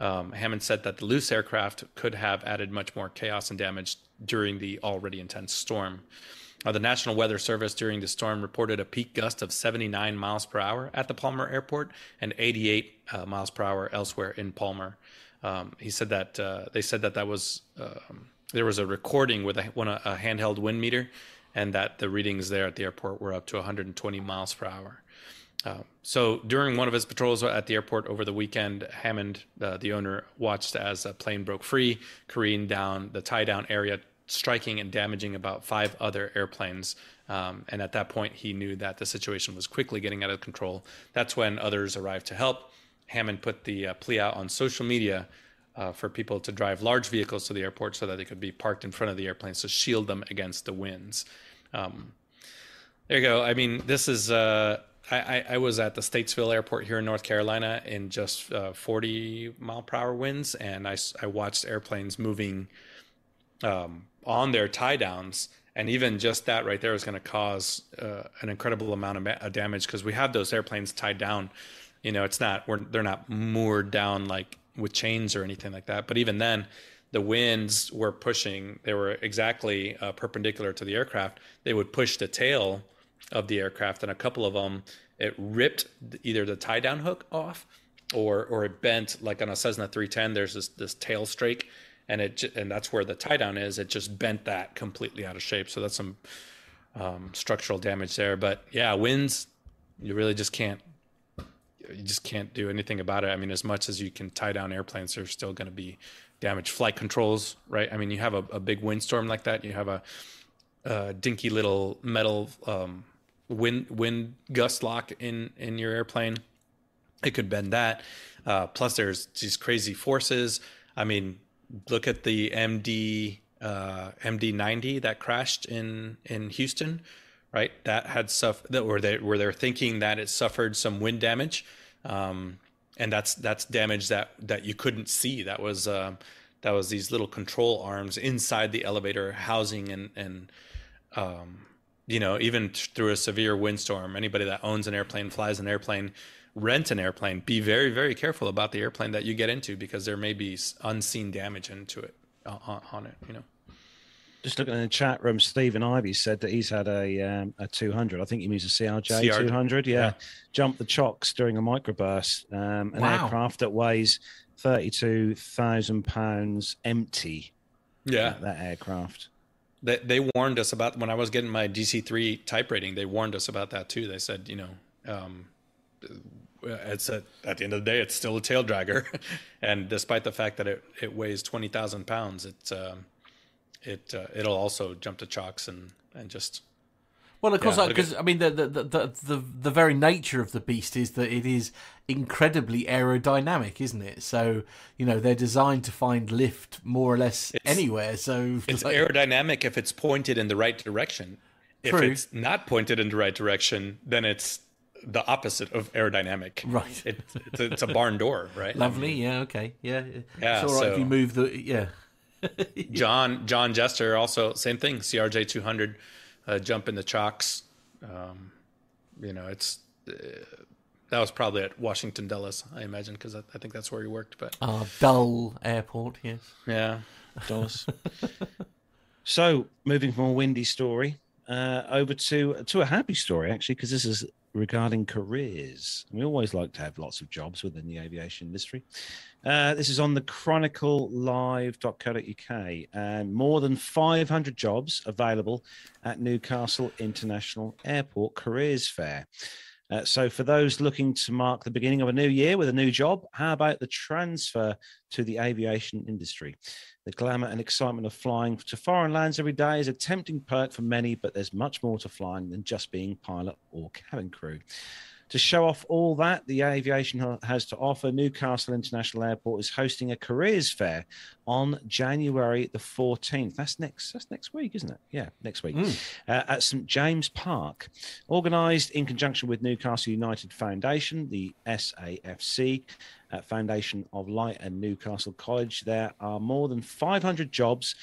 Hammond said that the loose aircraft could have added much more chaos and damage during the already intense storm. The National Weather Service during the storm reported a peak gust of 79 miles per hour at the Palmer Airport and 88 miles per hour elsewhere in Palmer. He said that they said that was there was a recording with a handheld wind meter, and that the readings there at the airport were up to 120 miles per hour. So during one of his patrols at the airport over the weekend, Hammond, the owner, watched as a plane broke free, careened down the tie-down area, striking and damaging about 5 other airplanes. And at that point, he knew that the situation was quickly getting out of control. That's when others arrived to help. Hammond put the plea out on social media for people to drive large vehicles to the airport so that they could be parked in front of the airplanes to shield them against the winds. There you go. I mean, this is, I was at the Statesville Airport here in North Carolina in just 40 mile per hour winds. And I watched airplanes moving on their tie downs. And even just that right there is going to cause an incredible amount of damage because we have those airplanes tied down. You know, they're not moored down like with chains or anything like that. But even then, the winds were pushing. They were exactly perpendicular to the aircraft. They would push the tail of the aircraft, and a couple of them, it ripped either the tie-down hook off or it bent. Like on a Cessna 310, there's this tail strake, and that's where the tie-down is. It just bent that completely out of shape. So that's some structural damage there. But yeah, winds, you really just can't. You just can't do anything about it. I mean, as much as you can tie down airplanes, there's still going to be damaged flight controls, right? I mean, you have a big windstorm like that. You have a dinky little metal wind gust lock in your airplane. It could bend that. Plus, there's these crazy forces. I mean, look at the MD-90 that crashed in Houston, right? That had they're thinking that it suffered some wind damage. And that's damage that you couldn't see. That was these little control arms inside the elevator housing and you know, even through a severe windstorm, anybody that owns an airplane, flies an airplane, rent an airplane, be very, very careful about the airplane that you get into because there may be unseen damage into it on it, you know. Just looking in the chat room, Stephen Ivey said that he's had a 200. I think he means a CRJ 200. Yeah. Jumped the chocks during a microburst. An aircraft that weighs 32,000 pounds empty. Yeah. That aircraft. They warned us about, when I was getting my DC-3 type rating, they warned us about that too. They said, you know, at the end of the day, it's still a tail dragger. And despite the fact that it weighs 20,000 pounds, it's... It'll also jump to chocks and just. Well, of course, because I mean the very nature of the beast is that it is incredibly aerodynamic, isn't it? So you know they're designed to find lift more or less anywhere. So it's like, aerodynamic if it's pointed in the right direction. If it's not pointed in the right direction, then it's the opposite of aerodynamic. Right. It's a barn door, right? Lovely. Yeah. Okay. Yeah. Yeah. It's all right if you move the, yeah. John Jester also, same thing, CRJ 200, jump in the chocks. It's, that was probably at Washington Dulles, I imagine, because I think that's where he worked. But Dulles Airport, yes. Yeah. Dulles. So moving from a windy story over to a happy story, actually, because this is regarding careers. We always like to have lots of jobs within the aviation industry. This is on the chroniclelive.co.uk, and more than 500 jobs available at Newcastle International Airport Careers Fair. So for those looking to mark the beginning of a new year with a new job, how about the transfer to the aviation industry? The glamour and excitement of flying to foreign lands every day is a tempting perk for many, but there's much more to flying than just being pilot or cabin crew. To show off all that the aviation has to offer, Newcastle International Airport is hosting a careers fair on January the 14th. That's next week, isn't it? Yeah, next week. At St James Park. Organised in conjunction with Newcastle United Foundation, the SAFC, Foundation of Light and Newcastle College, there are more than 500 jobs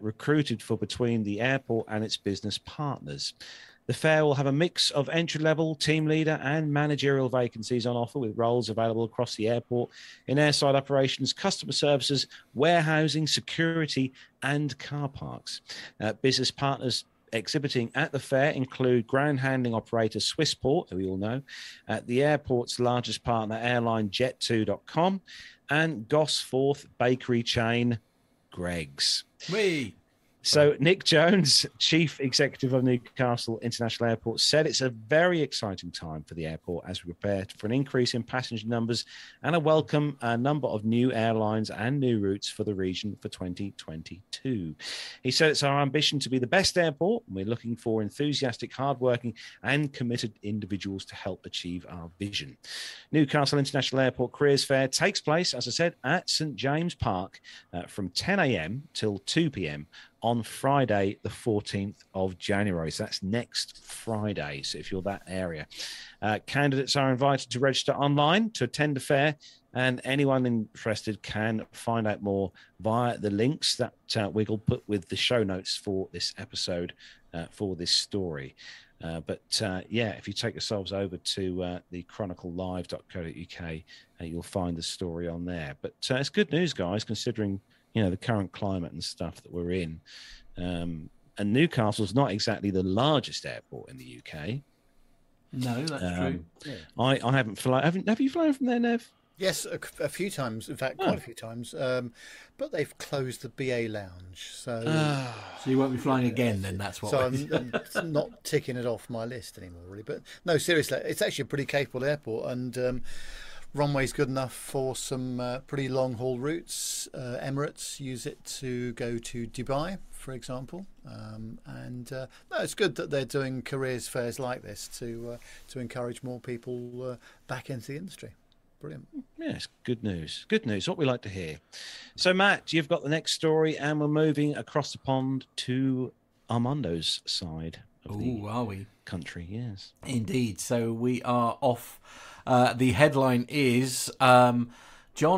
recruited for between the airport and its business partners. The fair will have a mix of entry-level, team leader and managerial vacancies on offer, with roles available across the airport in airside operations, customer services, warehousing, security and car parks. Business partners exhibiting at the fair include ground handling operator Swissport, who we all know, the airport's largest partner, AirlineRatings.com, and Gosforth bakery chain Greggs. So Nick Jones, Chief Executive of Newcastle International Airport, said it's a very exciting time for the airport as we prepare for an increase in passenger numbers and welcome a number of new airlines and new routes for the region for 2022. He said it's our ambition to be the best airport, and we're looking for enthusiastic, hardworking and committed individuals to help achieve our vision. Newcastle International Airport Careers Fair takes place, as I said, at St James Park from 10 a.m. till 2 p.m. on Friday, the 14th of January. So that's next Friday, so if you're that area. Candidates are invited to register online to attend the fair, and anyone interested can find out more via the links that we'll put with the show notes for this episode, for this story. If you take yourselves over to the chroniclelive.co.uk, you'll find the story on there. But it's good news, guys, considering the current climate and stuff that we're in. And Newcastle's not exactly the largest airport in the UK. No, that's true. Yeah. I haven't flown. Have you flown from there, Nev? Yes, a few times. In fact, quite a few times. But they've closed the BA lounge. So you won't be flying again then, that's what. So I'm not ticking it off my list anymore, really. But no, seriously, it's actually a pretty capable airport. And runway's good enough for some pretty long-haul routes. Emirates use it to go to Dubai, for example. It's good that they're doing careers fairs like this to encourage more people back into the industry. Brilliant. Yes, good news. Good news, what we like to hear. So, Matt, you've got the next story, and we're moving across the pond to Armando's side of the country. Yes. Indeed. So we are off. The headline is John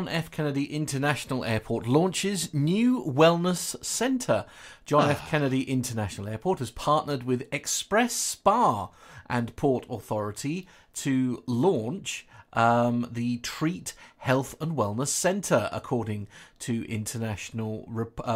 F. Kennedy International Airport launches new wellness centre. John F. Kennedy International Airport has partnered with Express Spa and Port Authority to launch the Treat Health and Wellness Center, according to International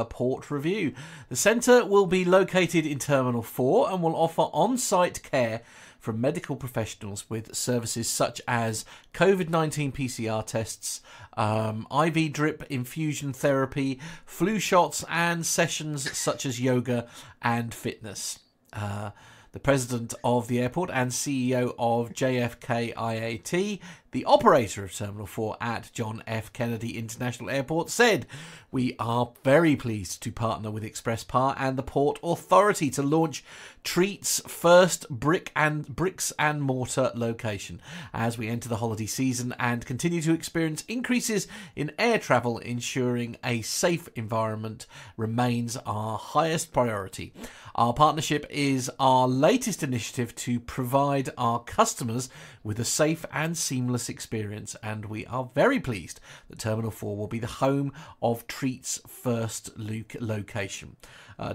Port Review. The center will be located in Terminal 4 and will offer on-site care from medical professionals with services such as COVID-19 PCR tests, IV drip infusion therapy, flu shots, and sessions such as yoga and fitness. The president of the airport and CEO of JFK IAT, the operator of Terminal 4 at John F. Kennedy International Airport, said, "We are very pleased to partner with Express Spa and the Port Authority to launch Treat's first bricks and mortar location as we enter the holiday season and continue to experience increases in air travel. Ensuring a safe environment remains our highest priority. Our partnership is our latest initiative to provide our customers with a safe and seamless experience, and we are very pleased that Terminal 4 will be the home of Treat's first location."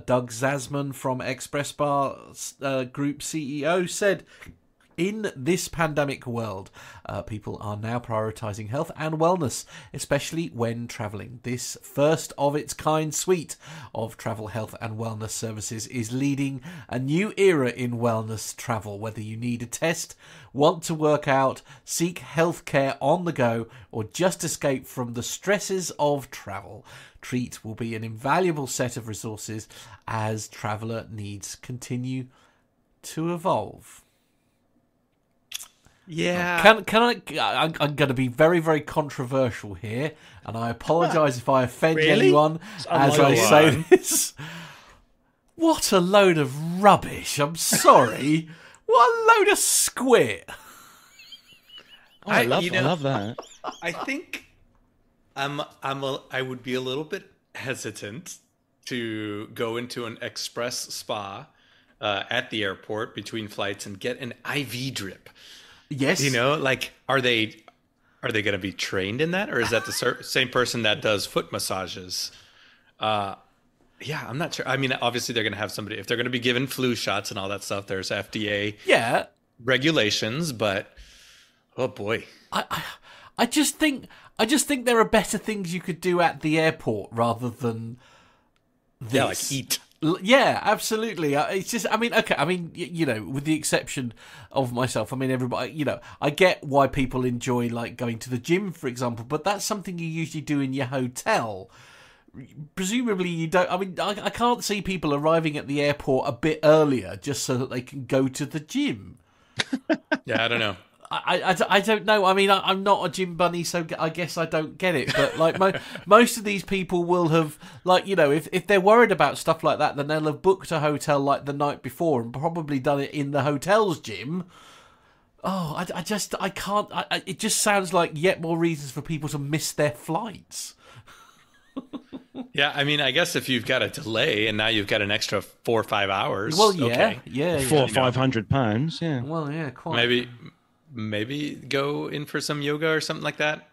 Doug Zasman from Express Spa Group CEO said, "In this pandemic world, people are now prioritising health and wellness, especially when travelling. This first-of-its-kind suite of travel health and wellness services is leading a new era in wellness travel. Whether you need a test, want to work out, seek healthcare on the go, or just escape from the stresses of travel, Treat will be an invaluable set of resources as traveller needs continue to evolve." Yeah. I'm going to be very, very controversial here, and I apologise if I offend anyone as I say this. What a load of rubbish. I'm sorry. What a load of squit. Oh, I love that. I think I would be a little bit hesitant to go into an Express Spa at the airport between flights and get an IV drip. Yes. You know, like, are they going to be trained in that? Or is that the same person that does foot massages? Yeah, I'm not sure. I mean, obviously they're going to have somebody, if they're going to be given flu shots and all that stuff, there's FDA regulations, but oh boy. I just think there are better things you could do at the airport rather than this. Yeah, like eat. Yeah, absolutely. It's just, with the exception of myself, everybody, I get why people enjoy, like, going to the gym, for example, but that's something you usually do in your hotel. Presumably you don't, I can't see people arriving at the airport a bit earlier just so that they can go to the gym. Yeah, I don't know. I don't know. I'm not a gym bunny, so I guess I don't get it. But like most of these people will have, like, if they're worried about stuff like that, then they'll have booked a hotel like the night before and probably done it in the hotel's gym. Oh, it just sounds like yet more reasons for people to miss their flights. Yeah, I guess if you've got a delay and now you've got an extra 4 or 5 hours. Well, yeah, okay. £500. Yeah. Well, yeah, quite. Maybe go in for some yoga or something like that.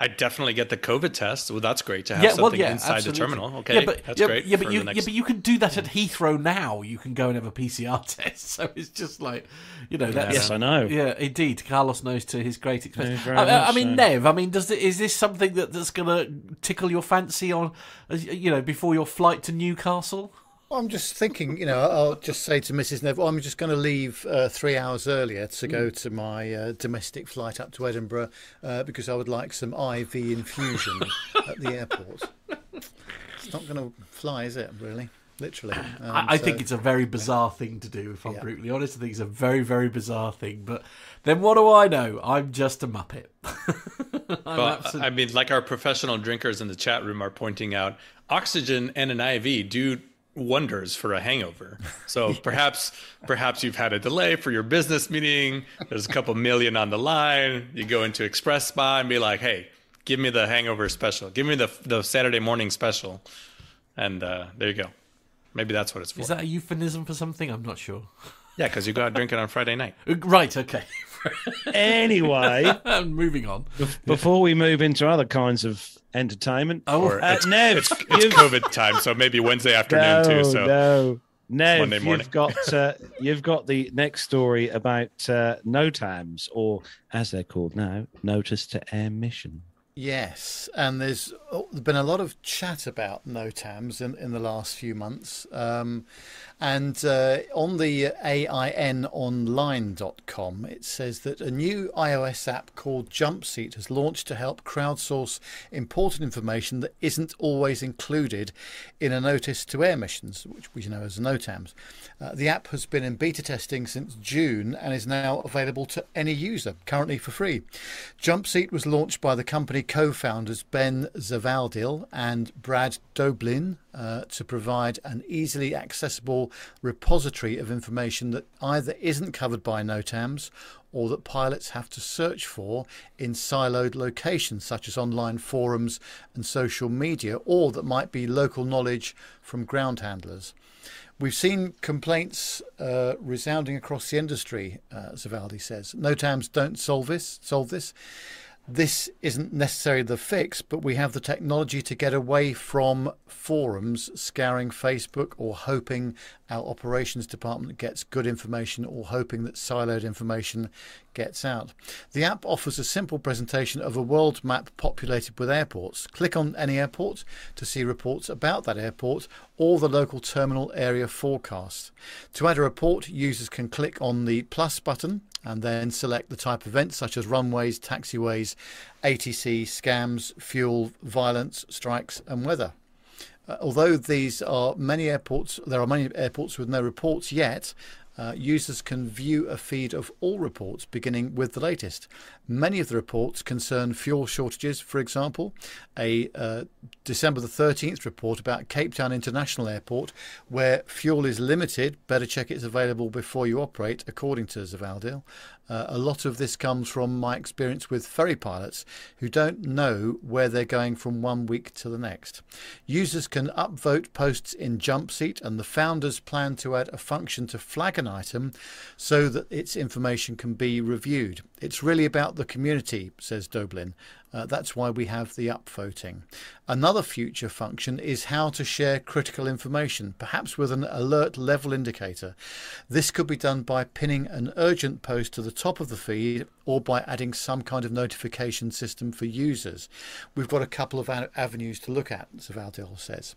I definitely get the COVID test. Well, that's great to have inside absolutely. The terminal. Okay, that's great. Yeah, but you can do that at Heathrow now. You can go and have a PCR test. So it's just like, that's... Yes, I know. Yeah, indeed. Carlos knows to his great expense. Yeah, Nev, is this something that's going to tickle your fancy on, before your flight to Newcastle? I'm just thinking, I'll just say to Mrs. Neville, I'm just going to leave 3 hours earlier to go to my domestic flight up to Edinburgh because I would like some IV infusion at the airport. It's not going to fly, is it, really? Literally. I think it's a very bizarre thing to do, if I'm brutally honest. I think it's a very, very bizarre thing. But then what do I know? I'm just a muppet. Like our professional drinkers in the chat room are pointing out, oxygen and an IV do wonders for a hangover. So perhaps you've had a delay for your business meeting. There's a couple million on the line. You go into Express Spa and be like, "Hey, give me the hangover special. Give me the Saturday morning special." And there you go. Maybe that's what it's for. Is that a euphemism for something? I'm not sure. Yeah, because you go out drinking on Friday night. Right. Okay. Anyway, moving on. Before we move into other kinds of entertainment, Nev, it's COVID time, so maybe Wednesday afternoon too. So Nev, you've got the next story about NOTAMs, or as they're called now, Notice to Air Mission. Yes, and there's been a lot of chat about NOTAMs in the last few months. On the ainonline.com, it says that a new iOS app called Jumpseat has launched to help crowdsource important information that isn't always included in a notice to air missions, which we know as NOTAMs. The app has been in beta testing since June and is now available to any user, currently for free. Jumpseat was launched by the company co-founders Ben Zavaldil and Brad Doblin to provide an easily accessible repository of information that either isn't covered by NOTAMs or that pilots have to search for in siloed locations such as online forums and social media, or that might be local knowledge from ground handlers. We've seen complaints resounding across the industry, Zavaldi says. NOTAMs don't solve this. This isn't necessarily the fix, but we have the technology to get away from forums, scouring Facebook, or hoping our operations department gets good information, or hoping that siloed information gets out. The app offers a simple presentation of a world map populated with airports. Click on any airport to see reports about that airport or the local terminal area forecast. To add a report, users can click on the plus button and then select the type of events such as runways, taxiways, ATC, scams, fuel, violence, strikes and weather. Although there are many airports with no reports yet, users can view a feed of all reports beginning with the latest. Many of the reports concern fuel shortages, for example. A December the 13th report about Cape Town International Airport, where fuel is limited, better check it's available before you operate, according to Zavaldil. A lot of this comes from my experience with ferry pilots who don't know where they're going from one week to the next. Users can upvote posts in Jumpseat, and the founders plan to add a function to flag an item so that its information can be reviewed. It's really about the community, says Doblin. That's why we have the upvoting. Another future function is how to share critical information, perhaps with an alert level indicator. This could be done by pinning an urgent post to the top of the feed or by adding some kind of notification system for users. We've got a couple of avenues to look at, Zavaldil says.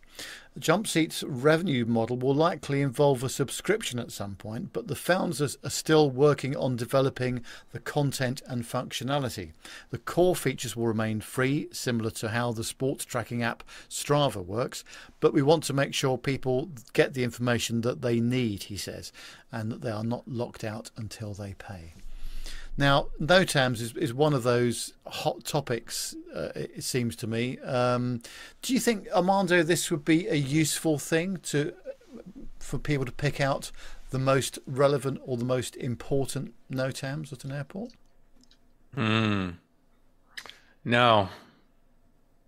Jumpseat's revenue model will likely involve a subscription at some point, but the founders are still working on developing the content and functionality. The core features will remain free, similar to how the sports tracking app Strava works, but we want to make sure people get the information that they need, he says, and that they are not locked out until they pay. Now, NOTAMs is one of those hot topics, it seems to me. Do you think, Armando, this would be a useful thing for people to pick out the most relevant or the most important NOTAMs at an airport? No.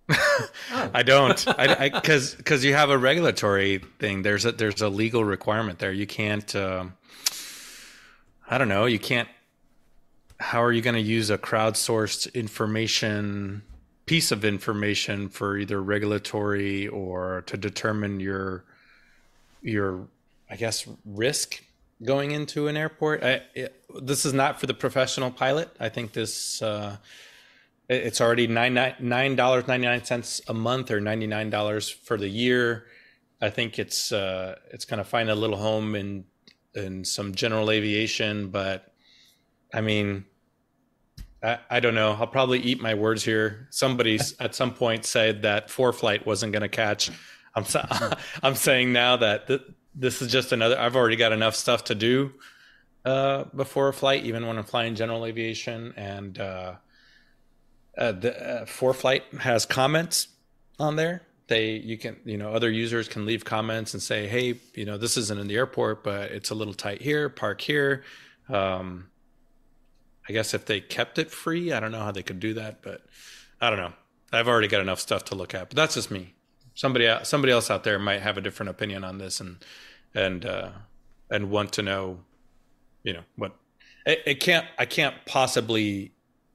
Oh. I don't. Because you have a regulatory thing. There's a legal requirement there. You can't, I don't know, you can't. How are you going to use a crowdsourced piece of information for either regulatory or to determine your, I guess, risk going into an airport? This is not for the professional pilot. I think this, it's already $9.99 a month or $99 for the year. I think it's going to find a little home in some general aviation, but I mean, I don't know. I'll probably eat my words here. Somebody at some point said that ForeFlight wasn't going to catch. I'm saying now that this is just another. I've already got enough stuff to do before a flight, even when I'm flying general aviation. And the ForeFlight has comments on there. Other users can leave comments and say, hey, this isn't in the airport, but it's a little tight here. Park here. I guess if they kept it free, I don't know how they could do that, but I don't know. I've already got enough stuff to look at, but that's just me. Somebody else out there might have a different opinion on this and want to know, what it can't. I can't possibly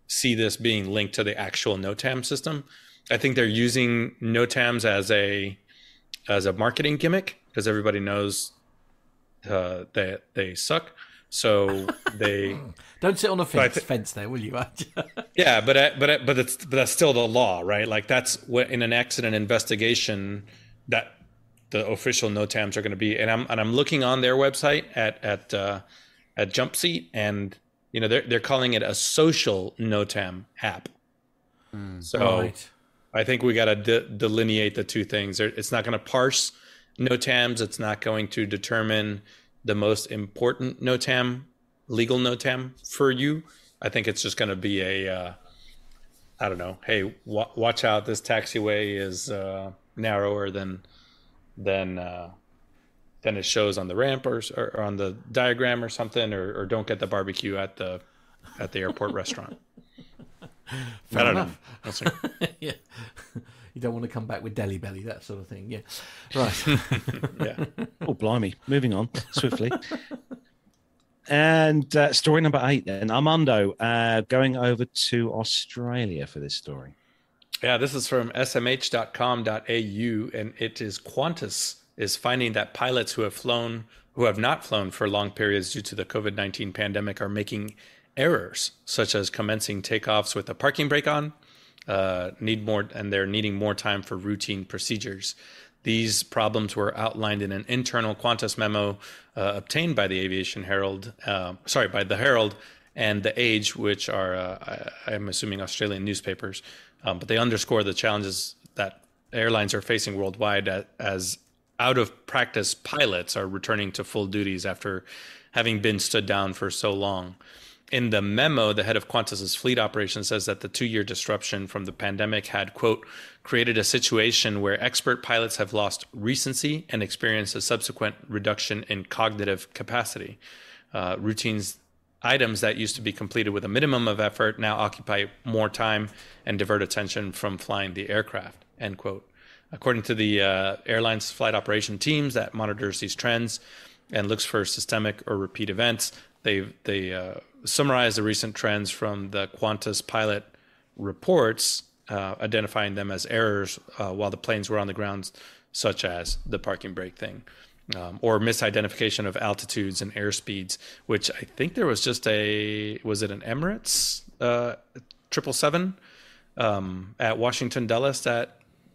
see this being linked to the actual NOTAM system. I think they're using NOTAMs as a marketing gimmick because everybody knows they suck. So they don't sit on a fence there, will you? Yeah, but that's still the law, right? Like that's what in an accident investigation that the official NOTAMs are going to be. And I'm looking on their website at Jumpseat, and you know they're calling it a social NOTAM app. So right. I think we got to delineate the two things. It's not going to parse NOTAMs. It's not going to determine the most important NOTAM, legal NOTAM for you. I think it's just going to be I don't know. Hey, watch out! This taxiway is narrower than it shows on the ramp or on the diagram or something, or don't get the barbecue at the airport restaurant. Fair enough. Yeah. You don't want to come back with deli belly, that sort of thing. Yeah, right. Yeah. Oh, blimey. Moving on swiftly. And story number 8 then. Armando, going over to Australia for this story. Yeah, this is from smh.com.au, and it is Qantas is finding that pilots who have not flown for long periods due to the COVID-19 pandemic are making errors, such as commencing takeoffs with the parking brake on, they're needing more time for routine procedures. These problems were outlined in an internal Qantas memo obtained by the Herald and the Age, which are I'm assuming Australian newspapers, but they underscore the challenges that airlines are facing worldwide as out of practice pilots are returning to full duties after having been stood down for so long. In the memo, the head of Qantas's fleet operations says that the 2-year disruption from the pandemic had, quote, created a situation where expert pilots have lost recency and experienced a subsequent reduction in cognitive capacity. Items that used to be completed with a minimum of effort now occupy more time and divert attention from flying the aircraft, end quote. According to the airline's flight operation teams that monitors these trends and looks for systemic or repeat events, they summarize the recent trends from the Qantas pilot reports, identifying them as errors while the planes were on the ground, such as the parking brake thing, or misidentification of altitudes and airspeeds, which I think there was was it an Emirates 777 at Washington Dulles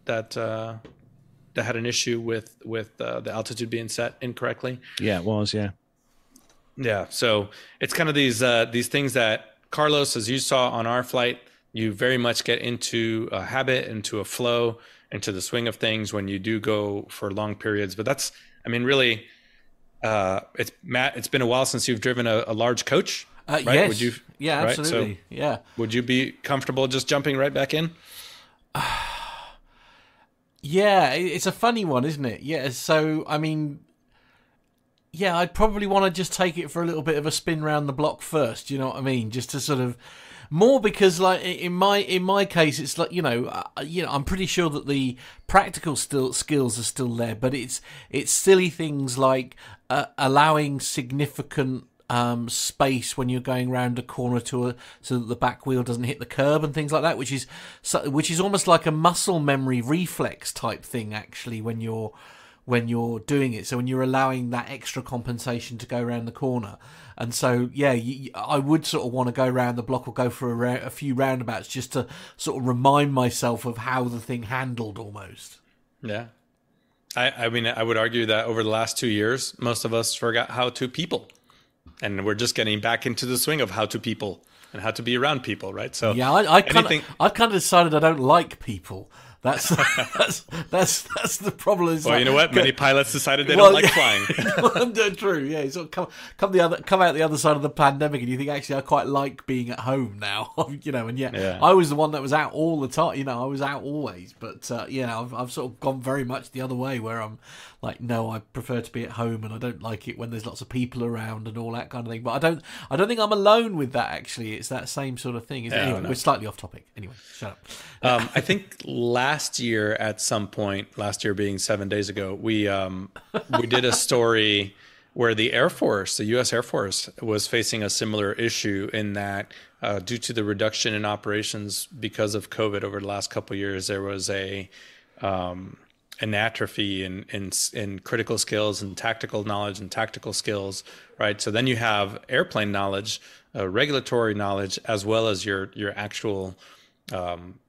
that had an issue with the altitude being set incorrectly? Yeah, it was, yeah. Yeah, so it's kind of these things that, Carlos, as you saw on our flight, you very much get into a habit, into a flow, into the swing of things when you do go for long periods. But that's, I mean, really, it's Matt. It's been a while since you've driven a large coach, right? Yes. Would you? Yeah, right? Absolutely. So yeah. Would you be comfortable just jumping right back in? Yeah, it's a funny one, isn't it? Yeah. So I mean. Yeah, I'd probably want to just take it for a little bit of a spin round the block first. You know what I mean? Just to sort of more because, like in my case, it's like you know, I'm pretty sure that the practical skills are still there, but it's silly things like allowing significant space when you're going round a corner so that the back wheel doesn't hit the curb and things like that, which is almost like a muscle memory reflex type thing actually when you're doing it. So when you're allowing that extra compensation to go around the corner. And so, yeah, I would sort of want to go around the block or go for a few roundabouts just to sort of remind myself of how the thing handled almost. Yeah. I mean, I would argue that over the last 2 years, most of us forgot how to people. And we're just getting back into the swing of how to people and how to be around people, right? So yeah, I've kind of decided I don't like people. That's the problem. Well, you know what? Many pilots decided they don't like flying. Well, true, yeah. So come out the other side of the pandemic, and you think actually I quite like being at home now, you know. And yeah, I was the one that was out all the time. You know, I was out always, but yeah, I've sort of gone very much the other way, where I'm like, no, I prefer to be at home, and I don't like it when there's lots of people around and all that kind of thing. But I don't think I'm alone with that. Actually, it's that same sort of thing. Anyway, we're slightly off topic. Anyway, shut up. I think last year at some point, last year being 7 days ago, we did a story where the Air Force, the U.S. Air Force, was facing a similar issue in that due to the reduction in operations because of COVID over the last couple of years, there was and atrophy and critical skills and tactical knowledge and tactical skills, right? So then you have airplane knowledge, regulatory knowledge, as well as your actual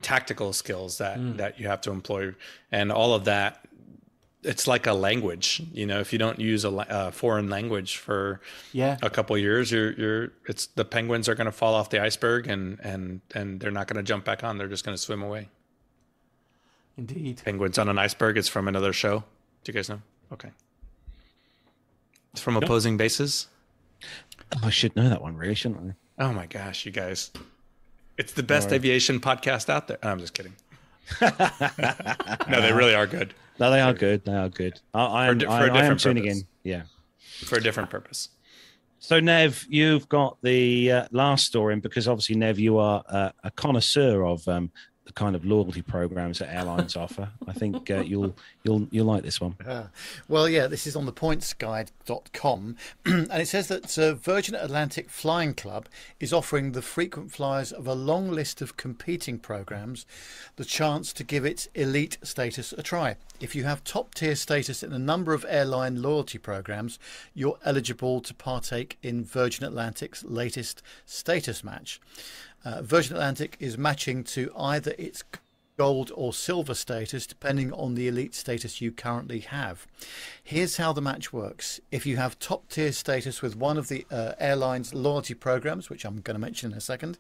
tactical skills that you have to employ. And all of that, it's like a language, you know, if you don't use a foreign language for a couple of years, it's the penguins are going to fall off the iceberg and they're not going to jump back on. They're just going to swim away. Indeed. Penguins on an Iceberg is from another show. Do you guys know? Okay. It's from Opposing Bases. Oh, I should know that one, really, shouldn't I? Oh, my gosh, you guys. It's the best aviation podcast out there. Oh, I'm just kidding. No, they really are good. No, they are good. They are good. I am tuning in. Yeah. For a different purpose. So, Nev, you've got the last story, because obviously, Nev, you are a connoisseur of the kind of loyalty programs that airlines offer. I think you'll like this one. This is on thepointsguide.com, and it says that Virgin Atlantic Flying Club is offering the frequent flyers of a long list of competing programs the chance to give its elite status a try. If you have top tier status in a number of airline loyalty programs, you're eligible to partake in Virgin Atlantic's latest status match. Virgin Atlantic is matching to either its gold or silver status, depending on the elite status you currently have. Here's how the match works. If you have top tier status with one of the airline's loyalty programs, which I'm going to mention in a second,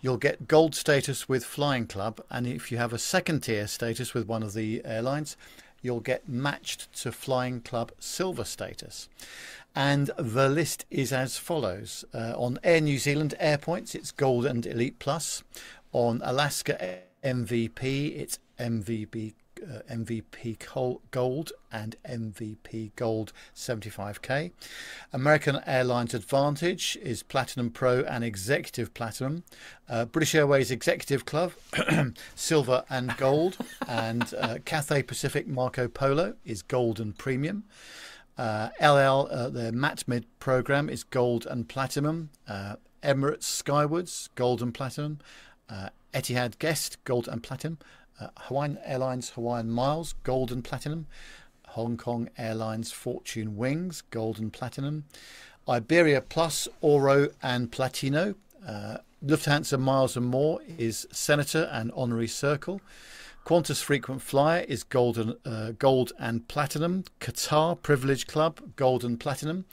you'll get gold status with Flying Club. And if you have a second tier status with one of the airlines, you'll get matched to Flying Club silver status. And the list is as follows. On Air New Zealand Airpoints, it's Gold and Elite Plus. On Alaska MVP, it's MVP Gold and MVP Gold 75K. American Airlines Advantage is Platinum Pro and Executive Platinum. British Airways Executive Club, Silver and Gold. And Cathay Pacific Marco Polo is Gold and Premium. The MatMid program is Gold and Platinum. Emirates Skywards, Gold and Platinum. Etihad Guest, Gold and Platinum. Hawaiian Airlines Hawaiian Miles, Gold and Platinum. Hong Kong Airlines Fortune Wings, Gold and Platinum. Iberia Plus, Oro and Platino. Lufthansa Miles and More is Senator and Honorary Circle. Qantas Frequent Flyer is Gold and Platinum. Qatar Privilege Club, Gold and Platinum.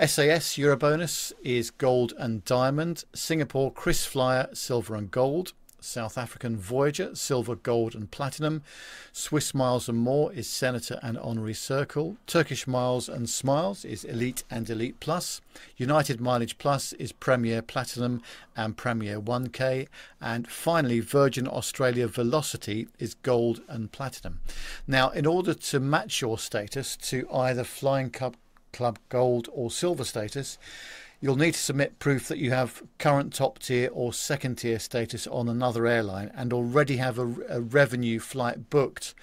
SAS Eurobonus is Gold and Diamond. Singapore Kris Flyer, Silver and Gold. South African Voyager, Silver, Gold and Platinum. Swiss Miles and More is Senator and Honorary Circle. Turkish Miles and Smiles is Elite and Elite Plus. United Mileage Plus is Premier Platinum and Premier 1K. And finally, Virgin Australia Velocity is Gold and Platinum. Now, in order to match your status to either Flying Club Gold or Silver status, you'll need to submit proof that you have current top tier or second tier status on another airline and already have a revenue flight booked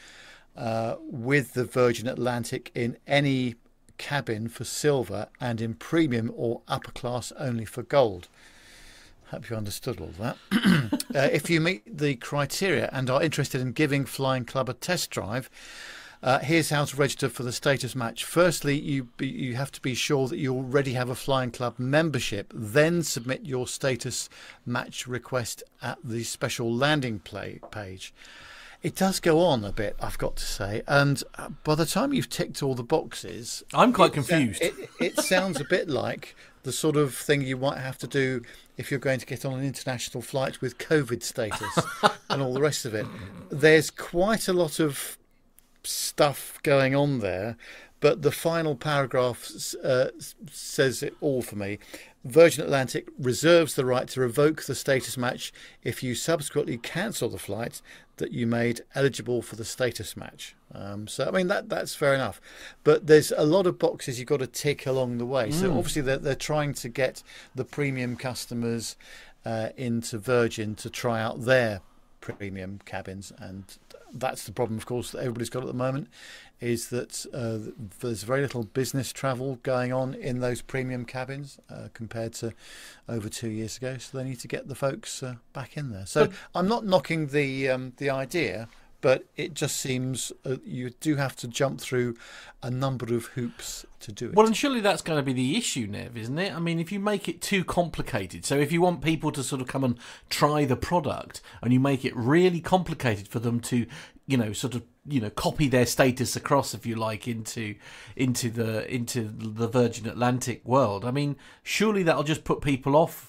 with the Virgin Atlantic in any cabin for silver and in premium or upper class only for gold. Hope you understood all that. If you meet the criteria and are interested in giving Flying Club a test drive, here's how to register for the status match. Firstly, you have to be sure that you already have a Flying Club membership. Then submit your status match request at the special landing page. It does go on a bit, I've got to say. And by the time you've ticked all the boxes... I'm quite confused. It sounds a bit like the sort of thing you might have to do if you're going to get on an international flight with COVID status and all the rest of it. There's quite a lot of stuff going on there, but the final paragraph says it all for me. Virgin Atlantic reserves the right to revoke the status match if you subsequently cancel the flight that you made eligible for the status match. So I mean that's fair enough, but there's a lot of boxes you've got to tick along the way. So obviously they're trying to get the premium customers into Virgin to try out their premium cabins, and that's the problem, of course, that everybody's got at the moment, is that there's very little business travel going on in those premium cabins compared to over 2 years ago. So they need to get the folks back in there. So I'm not knocking the idea, but it just seems you do have to jump through a number of hoops to do it. Well, and surely that's going to be the issue, Nev, isn't it? I mean, if you make it too complicated, so if you want people to sort of come and try the product and you make it really complicated for them to, you know, sort of, you know, copy their status across, if you like, into the Virgin Atlantic world. I mean, surely that'll just put people off.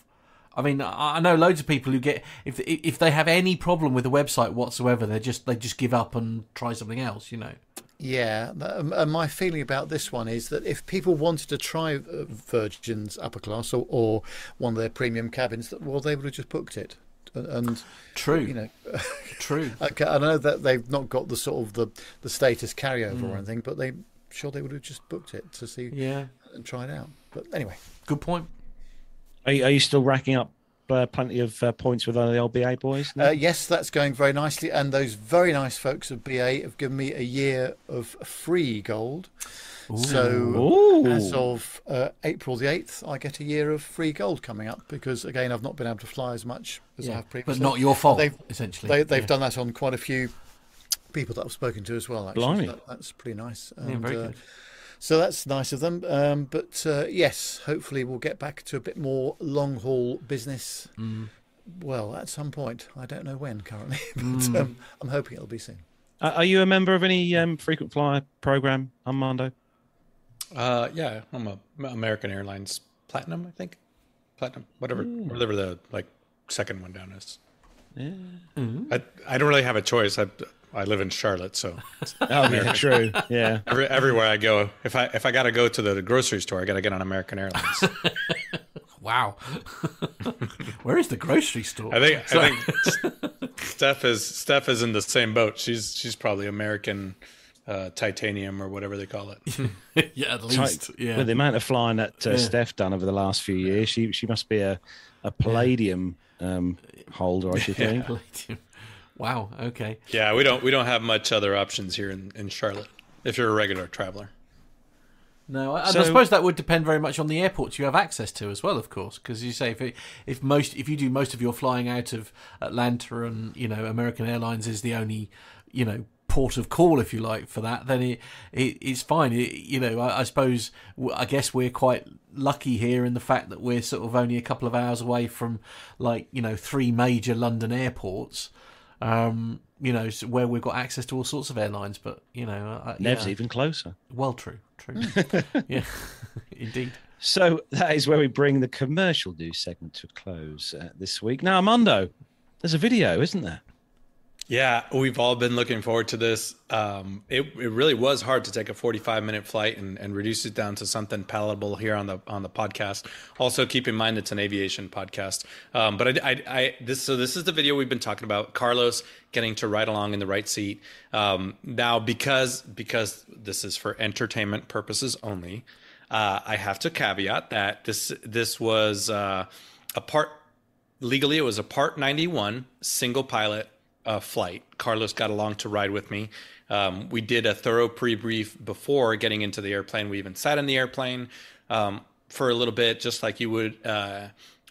I mean, I know loads of people who get, if they have any problem with the website whatsoever, they just give up and try something else, you know. Yeah, and my feeling about this one is that if people wanted to try Virgin's upper class or one of their premium cabins, well, they would have just booked it. And true, you know, true. Okay, I know that they've not got the sort of the status carryover or anything, but they sure they would have just booked it to see, yeah, and try it out. But anyway, good point. Are you still racking up plenty of points with the old BA boys? Yes, that's going very nicely, and those very nice folks at BA have given me a year of free gold. Ooh. So as of April the 8th, I get a year of free gold coming up because, again, I've not been able to fly as much as I have previously. But not your fault, essentially. They've done that on quite a few people that I've spoken to as well, actually. Blimey. So that's pretty nice. And, yeah, very good. So that's nice of them. But yes, hopefully we'll get back to a bit more long-haul business. Mm. Well, at some point. I don't know when currently, but I'm hoping it'll be soon. Are you a member of any frequent flyer program, Armando? Yeah, I'm a American Airlines Platinum, I think. Platinum, whatever the second one down is. Yeah. Mm-hmm. I don't really have a choice. I live in Charlotte, so yeah, true. Yeah, everywhere I go, if I got to go to the grocery store, I got to get on American Airlines. Wow, where is the grocery store? I think Steph is in the same boat. She's probably American titanium or whatever they call it. Yeah, at least. Yeah, with the amount of flying that Steph done over the last few years, she must be a Palladium holder, I should think. Palladium. Wow. Okay. Yeah, we don't have much other options here in Charlotte if you're a regular traveler. No, I suppose that would depend very much on the airports you have access to as well, of course, because you say if you do most of your flying out of Atlanta and, you know, American Airlines is the only, you know, port of call, if you like, for that, then it's fine. I guess we're quite lucky here in the fact that we're sort of only a couple of hours away from, like, you know, three major London airports. You know, where we've got access to all sorts of airlines, but, you know, Nev's even closer. Well, true. Yeah, indeed. So that is where we bring the commercial news segment to a close this week. Now, Armando, there's a video, isn't there? Yeah, we've all been looking forward to this. It really was hard to take a 45-minute flight and reduce it down to something palatable here on the podcast. Also, keep in mind it's an aviation podcast. But this is the video we've been talking about. Carlos getting to ride along in the right seat. Now, because this is for entertainment purposes only, I have to caveat that this was a part legally. It was a Part 91 single pilot flight. Carlos got along to ride with me. We did a thorough pre-brief before getting into the airplane. We even sat in the airplane for a little bit, just like you would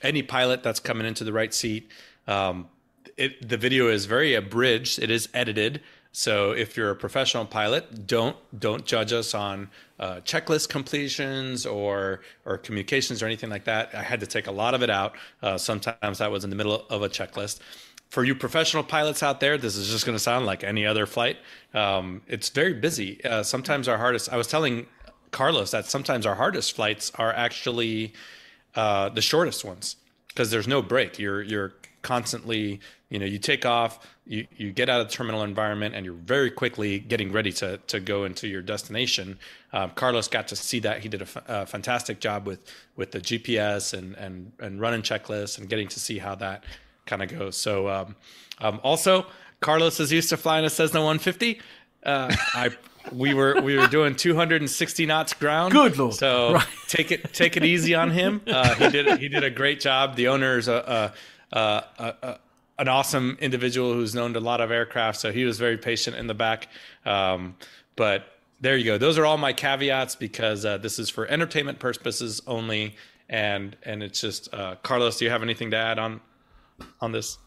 any pilot that's coming into the right seat. The video is very abridged. It is edited. So if you're a professional pilot, don't judge us on checklist completions or communications or anything like that. I had to take a lot of it out. Sometimes that was in the middle of a checklist. For you professional pilots out there, this is just going to sound like any other flight. It's very busy. Sometimes our hardest... I was telling Carlos that sometimes our hardest flights are actually the shortest ones because there's no break. You're constantly... You know, you take off, you get out of the terminal environment, and you're very quickly getting ready to go into your destination. Carlos got to see that. He did a fantastic job with the GPS and running checklists and getting to see how that... kind of goes. So also Carlos is used to flying a Cessna 150. We were doing 260 knots ground. Good Lord. So right. take it easy on him. He did a great job. The owner is an awesome individual who's known to a lot of aircraft, so he was very patient in the back. But there you go. Those are all my caveats because this is for entertainment purposes only, and it's just Carlos, do you have anything to add on this?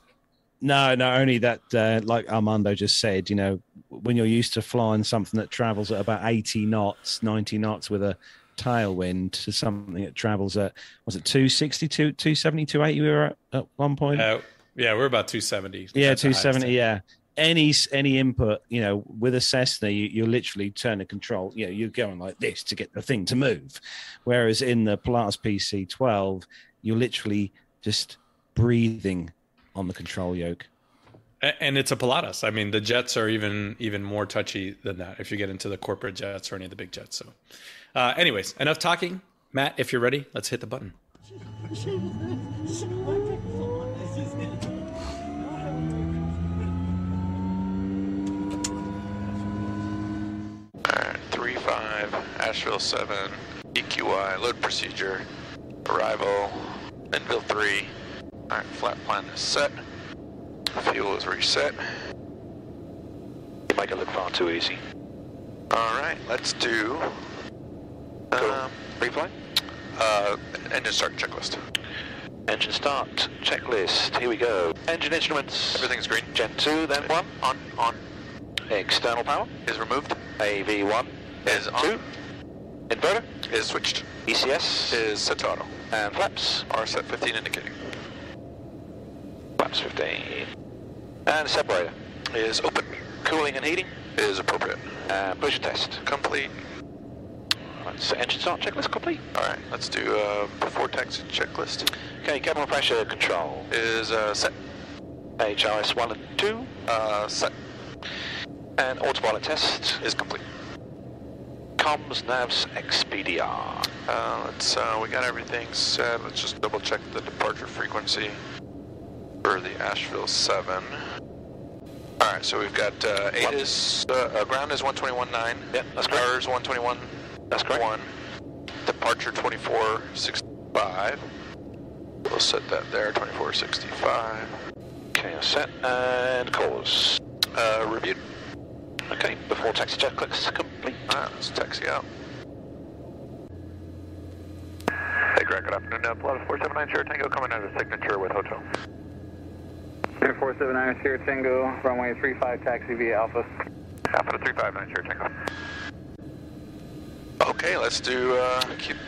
No, not only that, like Armando just said, you know, when you're used to flying something that travels at about 80 knots, 90 knots with a tailwind to something that travels at, was it 260, 270, 280 we were at one point? Yeah, we're about 270. Yeah, 270, yeah. Any input, you know, with a Cessna, you're literally turning control. You know, you're going like this to get the thing to move. Whereas in the Pilatus PC-12, you're literally just breathing on the control yoke. And it's a Pilatus. I mean, the jets are even more touchy than that if you get into the corporate jets or any of the big jets. So anyways, enough talking. Matt, if you're ready, let's hit the button. All right, 3-5, Asheville 7, EQI, load procedure, arrival, Linville 3. All right, flat plan is set. Fuel is reset. You might have looked far too easy. All right, let's do replay. Engine start checklist. Engine start checklist. Here we go. Engine instruments. Everything's green. Gen 2, then 1. On. External power is removed. AV1 is on. 2. Inverter is switched. ECS is set to auto. And flaps are set 15 indicating. Flaps 15. And separator is open. Cooling and heating is appropriate. And pressure test complete. All right, so engine start checklist complete. All right, let's do before taxi checklist. Okay, cabin pressure control is set. HRS 1 and 2 set. And autopilot test is complete. Comms, navs, XPDR. Let's we got everything set. Let's just double check the departure frequency for the Asheville 7. All right, so we've got 8 is, ground is 121.9. Yep, that's correct. Power is 121. That's correct. 1. Departure 24.65. We'll set that there, 24.65. Okay, set and cause. Reviewed. Okay, before taxi checklist complete. All right, let's taxi out. Hey, Greg, good afternoon. Pilatus 479 Sierra Tango coming out of signature with hotel. 479 Sierra Tango, runway 35, taxi via Alpha. Alpha to 359 Sierra Tango. Okay, let's do,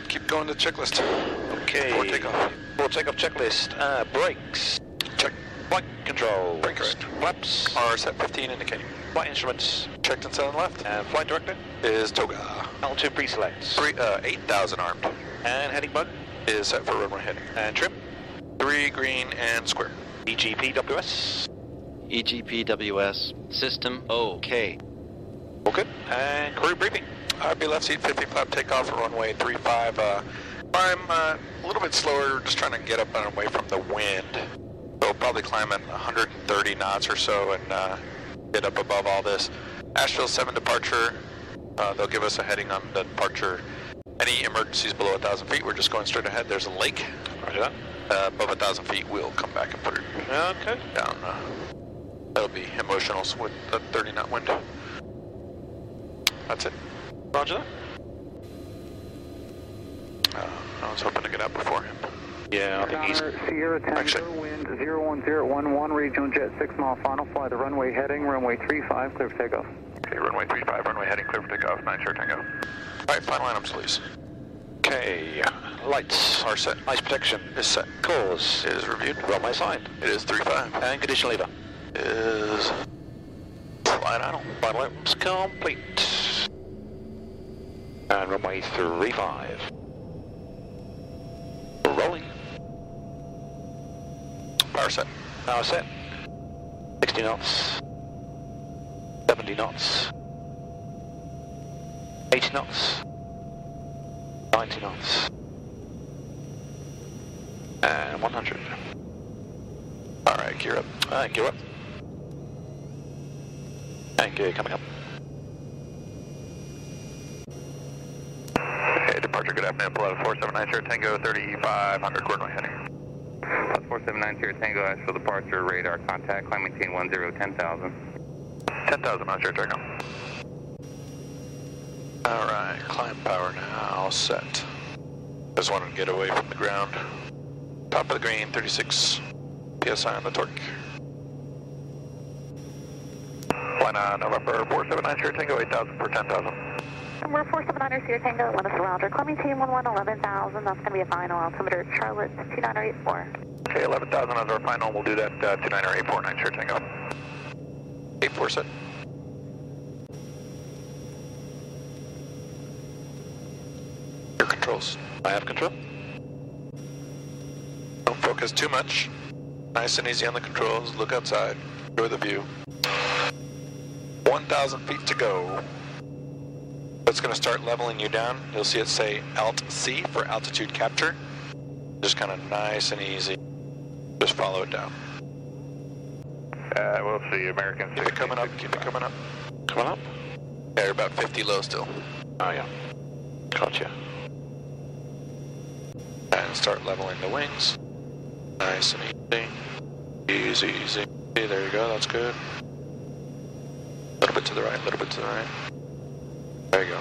keep going to the checklist. Okay. Before takeoff. Before takeoff checklist, brakes. Check. Flight control. Brake correct. Flaps are set 15 indicating. Flight instruments. Checked and set on left. And flight director is Toga. Altitude pre-select. 8,000 armed. And heading bug is set for runway heading. And trim. 3 green and square. EGPWS. EGPWS. System OK. Okay. And crew briefing. RB left seat 50 flap takeoff for runway 35. Climb a little bit slower, just trying to get up and away from the wind. So probably climb at 130 knots or so and get up above all this. Asheville 7 departure. They'll give us a heading on the departure. Any emergencies below 1,000 feet, we're just going straight ahead. There's a lake. Roger that. Above 1,000 feet, we'll come back and put it down. That'll be emotional with the 30-knot wind. That's it. Roger that. I was hoping to get out before him. Yeah, I think he's... Sierra Tango, wind 01011, regional jet 6 mile final, fly the runway heading, runway 35, clear for takeoff. Okay, runway 35, runway heading, clear for takeoff, 9 Sierra Tango. All right, final items, please. Okay, lights are set. Ice protection is set. Cause is reviewed. Runway signed. It is 35. And condition lever is flight idle. Final items complete. And runway 35. Rolling. Power set. Power set. 60 knots. 70 knots. 80 knots. 90 knots. And 100. All right, gear up. All right, gear up. And gear coming up. Hey, departure, good afternoon. Pilatus 479 Sierra Tango, 3500, coordinate heading. Pilatus 479 Sierra Tango, Asheville departure, radar contact, climb maintain 10, 10,000. 10,000 on Sierra Tango. All right, climb power now, all set. Just wanted to get away from the ground. Top of the green, 36 PSI on the torque. flying on November 479 Sierra Tango, 8,000 for 10,000. Number 479 Sierra Tango, let us Roger. Climbing team 11, 11,000. That's going to be a final altimeter. Charlotte 29084. Okay, 11,000 as our final. We'll do that 29084 9 Sierra Tango. 84 set. Your controls. I have control. Don't focus too much. Nice and easy on the controls. Look outside. Enjoy the view. 1,000 feet to go. It's going to start leveling you down. You'll see it say Alt C for altitude capture. Just kind of nice and easy. Just follow it down. We'll see American 6. Keep it coming up. Keep it coming up. Coming up? Yeah, you're about 50 low still. Oh, yeah. Gotcha. And start leveling the wings. Nice and easy. Easy, easy. There you go. That's good. A little bit to the right. A little bit to the right. There you go.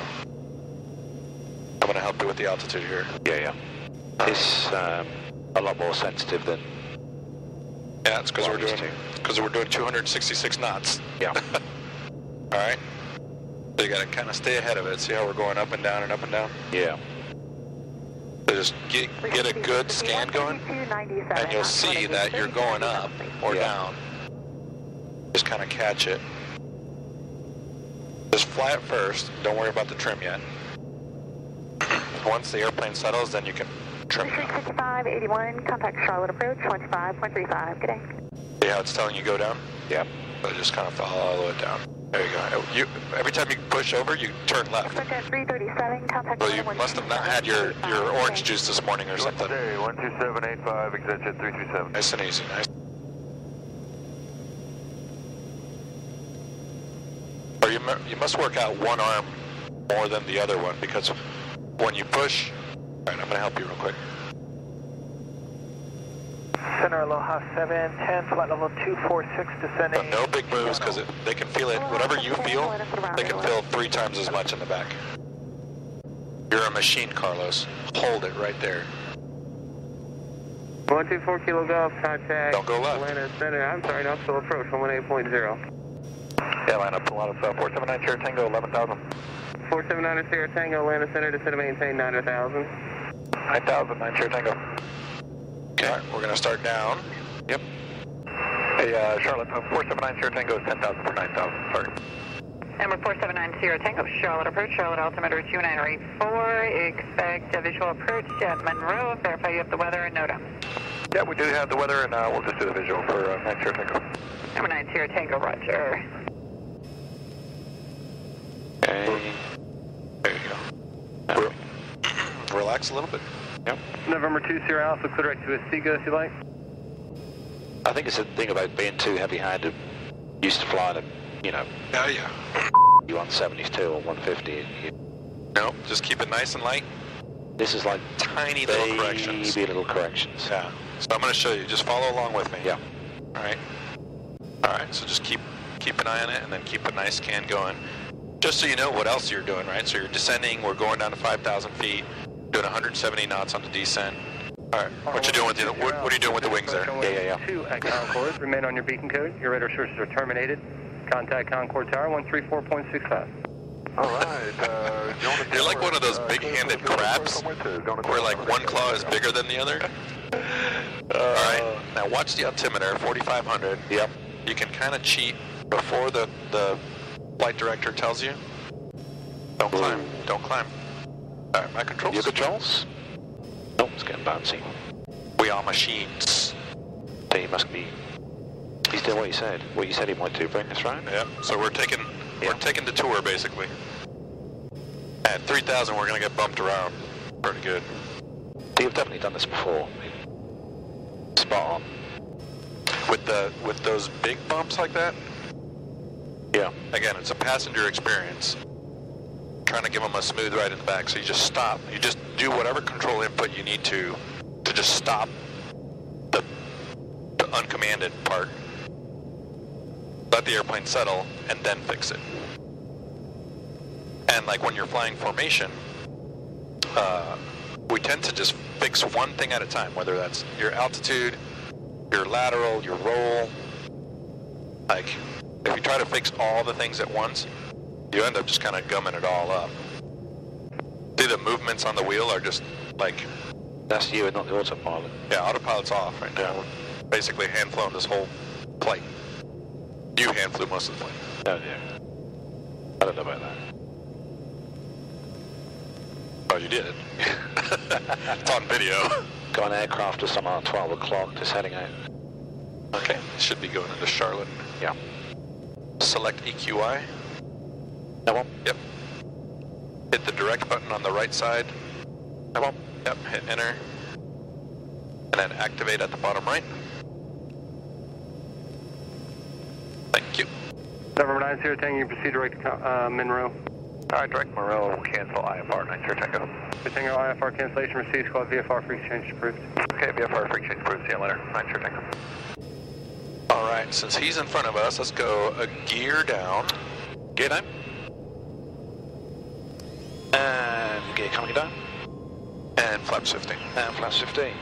I'm going to help you with the altitude here. Yeah, yeah. It's a lot more sensitive than... Yeah, it's because we're doing 266 knots. Yeah. All right. So you got to kind of stay ahead of it. See how we're going up and down and up and down? Yeah. So just get a good scan going, and you'll see that you're going up or down. Just kind of catch it. Just fly it first, don't worry about the trim yet. Once the airplane settles, then you can trim it. 66581, contact Charlotte approach, 25.35, good day. See how it's telling you go down? Yeah. So just kind of follow all the way down. There you go. Every time you push over, you turn left. 337, contact Well, you must have not had your orange juice this morning or something. 12785, exit 337. Nice and easy, nice. You must work out one arm more than the other one, because when you push... Alright, I'm going to help you real quick. Center Aloha 710, flight level 246, descending... So no big moves, because they can feel it. Whatever you feel, they can feel 3 times as much in the back. You're a machine, Carlos. Hold it right there. 124 Kilo Golf, contact... Don't go left. Atlanta Center, I'm sorry, now still approach, 118.0. Yeah, line up, pull out of 479 Sierra Tango, 11,000. 479 Sierra Tango, land center, descend to maintain 9,000. 9,000, 9 Sierra Tango. Okay. All right, we're going to start down. Yep. Hey, Charlotte, 479 Sierra Tango, 10,000 for 9,000, sorry. Number 479 Sierra Tango, Charlotte approach, Charlotte altimeter 2984, expect a visual approach at Monroe, verify you have the weather and NOTA. Yeah, we do have the weather, and we'll just do the visual for 9 Sierra Tango. Number 9 Sierra Tango, roger. Okay. There you go. Relax a little bit. Yep. November 2 Sierra Alpha, clear right to Otsego if you like. I think it's the thing about being too heavy-handed. Used to fly them, you know. Oh yeah. You 170s too or 150. No, just keep it nice and light. This is like tiny little corrections. Baby little corrections. Yeah. So I'm going to show you. Just follow along with me. Yeah. All right. All right. So just keep an eye on it, and then keep a nice scan going. Just so you know what else you're doing, right? So you're descending, we're going down to 5,000 feet, doing 170 knots on the descent. All right, what you doing with the, what are you doing with the wings there? Yeah. 2 at Concord, remain on your beacon code. Your radar searches are terminated. Contact Concord Tower, 134.65. All right. You're like one of those big-handed crabs where like one claw is bigger than the other. All right, now watch the altimeter, 4,500. Yep. You can kind of cheat before the flight director tells you. Don't climb. Don't climb. All right, my controls. Your controls? Nope, it's getting bouncy. We are machines. So he must be. He's doing what you said. What you said he might do, bring us right? Yeah. So we're taking the tour basically. At 3,000, we're gonna get bumped around pretty good. You've definitely done this before. Spot on. With those big bumps like that. Yeah. Again, it's a passenger experience. I'm trying to give them a smooth ride in the back, so you just stop. You just do whatever control input you need to just stop the uncommanded part. Let the airplane settle and then fix it. And like when you're flying formation, we tend to just fix one thing at a time, whether that's your altitude, your lateral, your roll, like. If you try to fix all the things at once, you end up just kind of gumming it all up. See, the movements on the wheel are just like... That's you and not the autopilot. Yeah, autopilot's off right now. We're basically hand flown this whole flight. You hand flew most of the flight. Oh dear. I don't know about that. Oh, you did? It's on video. Got an aircraft or something at 12 o'clock, just heading out. Okay, should be going into Charlotte. Yeah. Select EQI. That one? Yep. Hit the direct button on the right side. That one? Yep, hit enter. And then activate at the bottom right. Thank you. Number 9-0 Tango, you proceed direct to Monroe. Alright, direct Monroe, cancel IFR 9-0 Tango. Tango, IFR cancellation received, squad VFR free exchange approved. Okay, VFR free exchange approved, see you later. 9-0 Tango. Alright, since he's in front of us, let's go a gear down. Gear down. And gear coming down. And flaps 15. And flaps 15.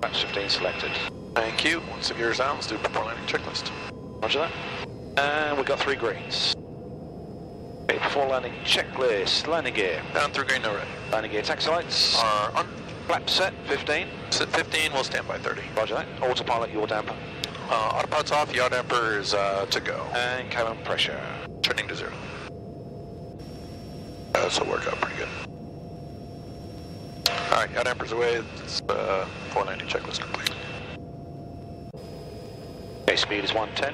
Flaps 15 selected. Thank you. Once the gear's down, let's do proper landing checklist. Roger that. And we've got three greens. Okay, before landing checklist. Landing gear. Down through green, no red. Landing gear taxi lights are on. Flap set 15. Set 15, we'll stand by 30. Roger that. Autopilot, yaw damper. Autopilot's off, yaw damper is to go. And cabin pressure. Turning to zero. This will work out pretty good. Alright, yaw damper's away, it's 490 checklist complete. Okay, speed is 110.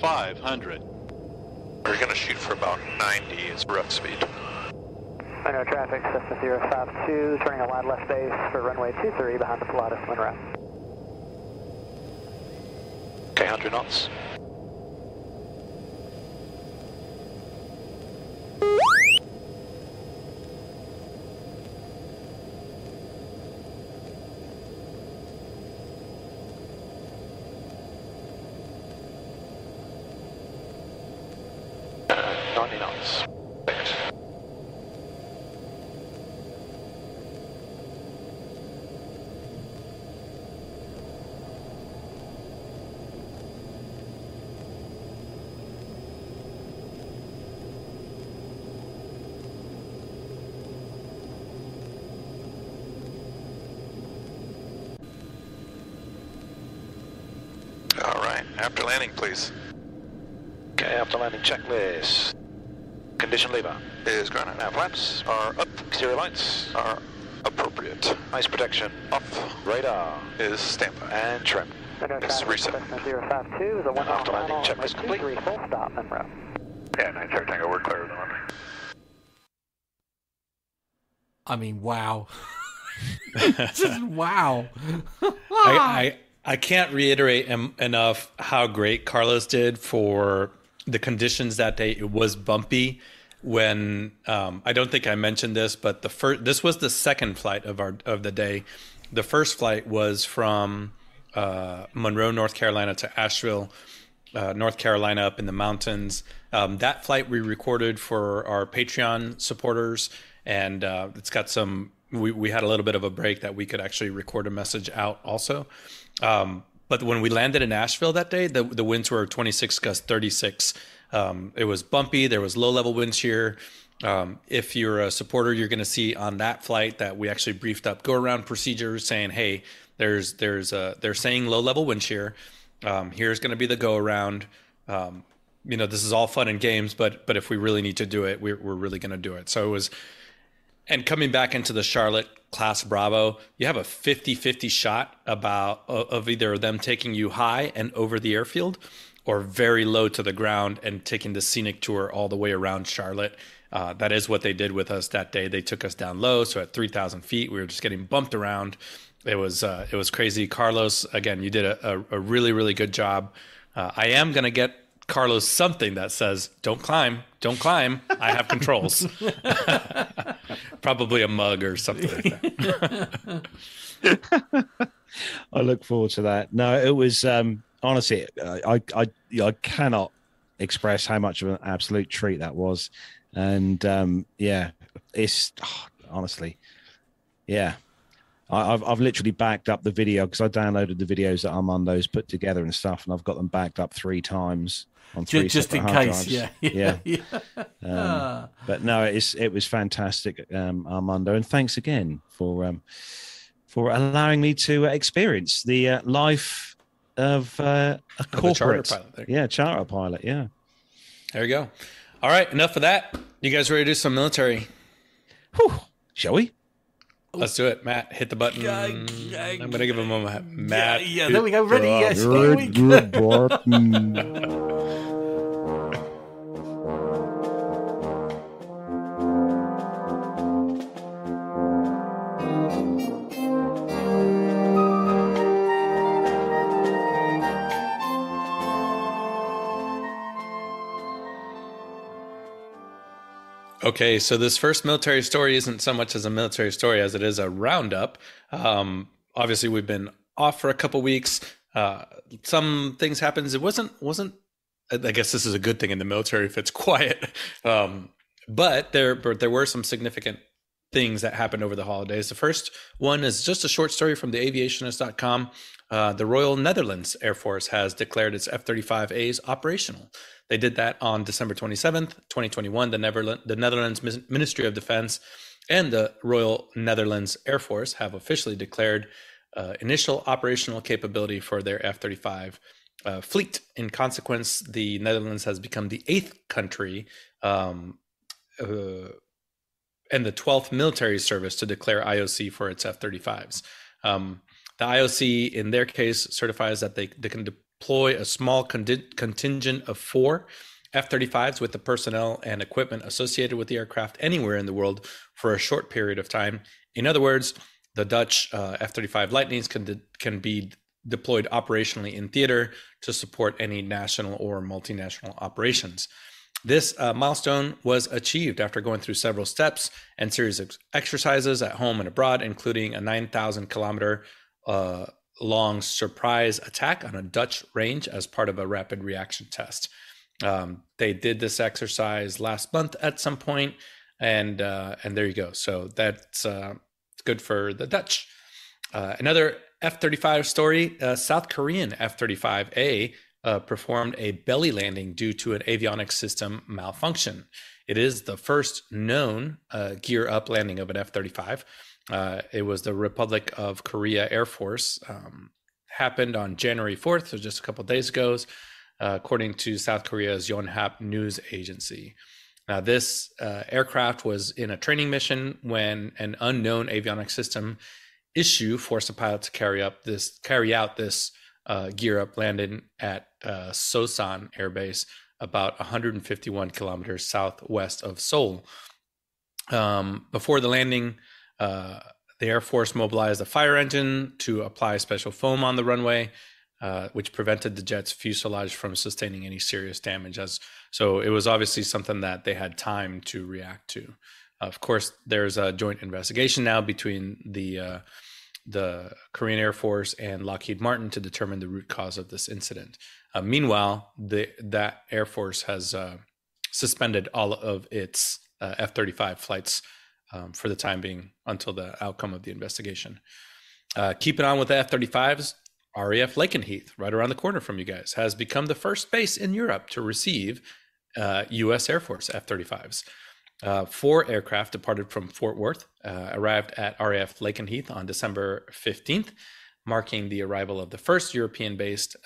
500. We're going to shoot for about 90 is rough speed. Monroe traffic, Cessna 052, turning a wide left base for runway 23 behind the Pilatus, Monroe. Okay, 100 knots. After landing, please. Okay, after landing checklist. Condition lever is grown out. Now flaps are up. Exterior lights are appropriate. Ice protection off. Radar is standby. And trim is reset. After landing checklist complete. Full stop, Monroe. Yeah, 9-0 Tango, we're clear of the landing. I mean, wow. Just wow. I can't reiterate enough how great Carlos did for the conditions that day. It was bumpy when I don't think I mentioned this, but this was the second flight of the day. The first flight was from Monroe, North Carolina to Asheville, North Carolina, up in the mountains. That flight we recorded for our Patreon supporters, and it's got some. We had a little bit of a break that we could actually record a message out also. But when we landed in Asheville that day, the winds were 26 gusts 36. It was bumpy. There was low level wind shear. If you're a supporter, you're going to see on that flight that we actually briefed up go around procedures saying, hey, they're saying low level wind shear. Here's going to be the go around. You know, this is all fun and games, but if we really need to do it, we're really going to do it. So it was. And coming back into the Charlotte Class Bravo, you have a 50-50 shot of either them taking you high and over the airfield or very low to the ground and taking the scenic tour all the way around Charlotte. That is what they did with us that day. They took us down low. So at 3,000 feet, we were just getting bumped around. It was crazy. Carlos, again, you did a really, really good job. I am going to get Carlos something that says, don't climb, I have controls. Probably a mug or something like that. I look forward to that. No, it was, honestly, I cannot express how much of an absolute treat that was. And yeah, it's honestly, yeah. I've literally backed up the video because I downloaded the videos that Armando's put together and stuff, and I've got them backed up 3 times on 3 just in case. But no, it was fantastic, Armando, and thanks again for allowing me to experience the life of a corporate charter pilot. Yeah, there you go. All right, enough of that. You guys ready to do some military? Whew. Shall we? Let's do it, Matt. Hit the button. I'm going to give him a moment. Matt. Yeah, there we go. Ready? Yes. Good button. Okay, so this first military story isn't so much as a military story as it is a roundup. Obviously, we've been off for a couple weeks. Some things happens. It wasn't. I guess this is a good thing in the military if it's quiet. But there were some significant things that happened over the holidays. The first one is just a short story from theaviationist.com. The Royal Netherlands Air Force has declared its F-35As operational. They did that on December 27th, 2021. The Netherlands Ministry of Defense and the Royal Netherlands Air Force have officially declared initial operational capability for their F-35 fleet. In consequence, the Netherlands has become the 8th country and the 12th military service to declare IOC for its F-35s. The IOC, in their case, certifies that they can deploy a small contingent of 4 F-35s with the personnel and equipment associated with the aircraft anywhere in the world for a short period of time. In other words, the Dutch F-35 Lightnings can be deployed operationally in theater to support any national or multinational operations. This milestone was achieved after going through several steps and series of exercises at home and abroad, including a 9,000-kilometer long surprise attack on a Dutch range as part of a rapid reaction test. They did this exercise last month at some point, and there you go. So that's good for the Dutch. Another F-35 story, South Korean F-35A performed a belly landing due to an avionics system malfunction. It is the first known gear-up landing of an F-35. It was the Republic of Korea Air Force. Happened on January 4th, so just a couple of days ago, according to South Korea's Yonhap News Agency. Now, this aircraft was in a training mission when an unknown avionics system issue forced the pilot to carry out this gear-up landing at Seosan Air Base, about 151 kilometers southwest of Seoul. Before the landing, the Air Force mobilized a fire engine to apply special foam on the runway, which prevented the jet's fuselage from sustaining any serious damage. So it was obviously something that they had time to react to. Of course, there's a joint investigation now between the Korean Air Force and Lockheed Martin to determine the root cause of this incident. Meanwhile, that Air Force has suspended all of its F-35 flights for the time being until the outcome of the investigation. Keeping on with the F-35s, RAF Lakenheath, right around the corner from you guys, has become the first base in Europe to receive U.S. Air Force F-35s. 4 aircraft departed from Fort Worth, arrived at RAF Lakenheath on December 15th, marking the arrival of the first European-based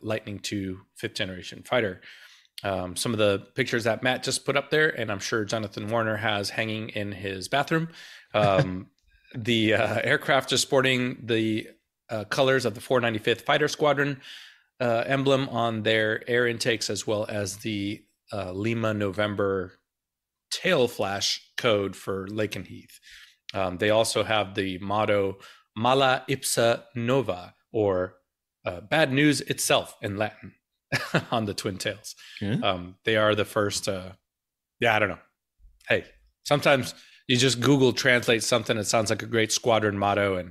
Lightning II 5th generation fighter. Some of the pictures that Matt just put up there, and I'm sure Jonathan Warner has hanging in his bathroom. The aircraft is sporting the colors of the 495th Fighter Squadron emblem on their air intakes, as well as the Lima November tail flash code for Lakenheath. They also have the motto Mala Ipsa Nova, or bad news itself in Latin. on the twin tails. They are the first I don't know, hey, sometimes you just Google translate something, it sounds like a great squadron motto,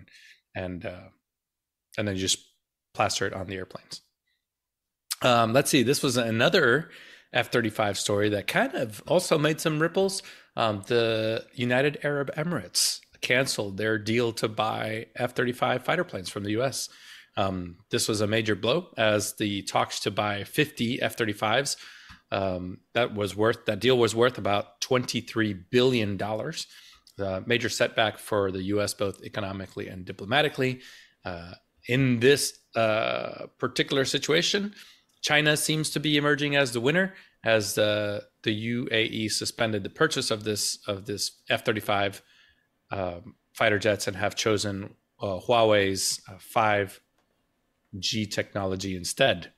and then you just plaster it on the airplanes. Let's see, this was another F-35 story that kind of also made some ripples. The United Arab Emirates canceled their deal to buy F-35 fighter planes from the U.S. This was a major blow, as the talks to buy 50 F-35s, that deal was worth about $23 billion. A major setback for the U.S., both economically and diplomatically. In this particular situation, China seems to be emerging as the winner, as the UAE suspended the purchase of this F-35 fighter jets and have chosen Huawei's 5G technology instead.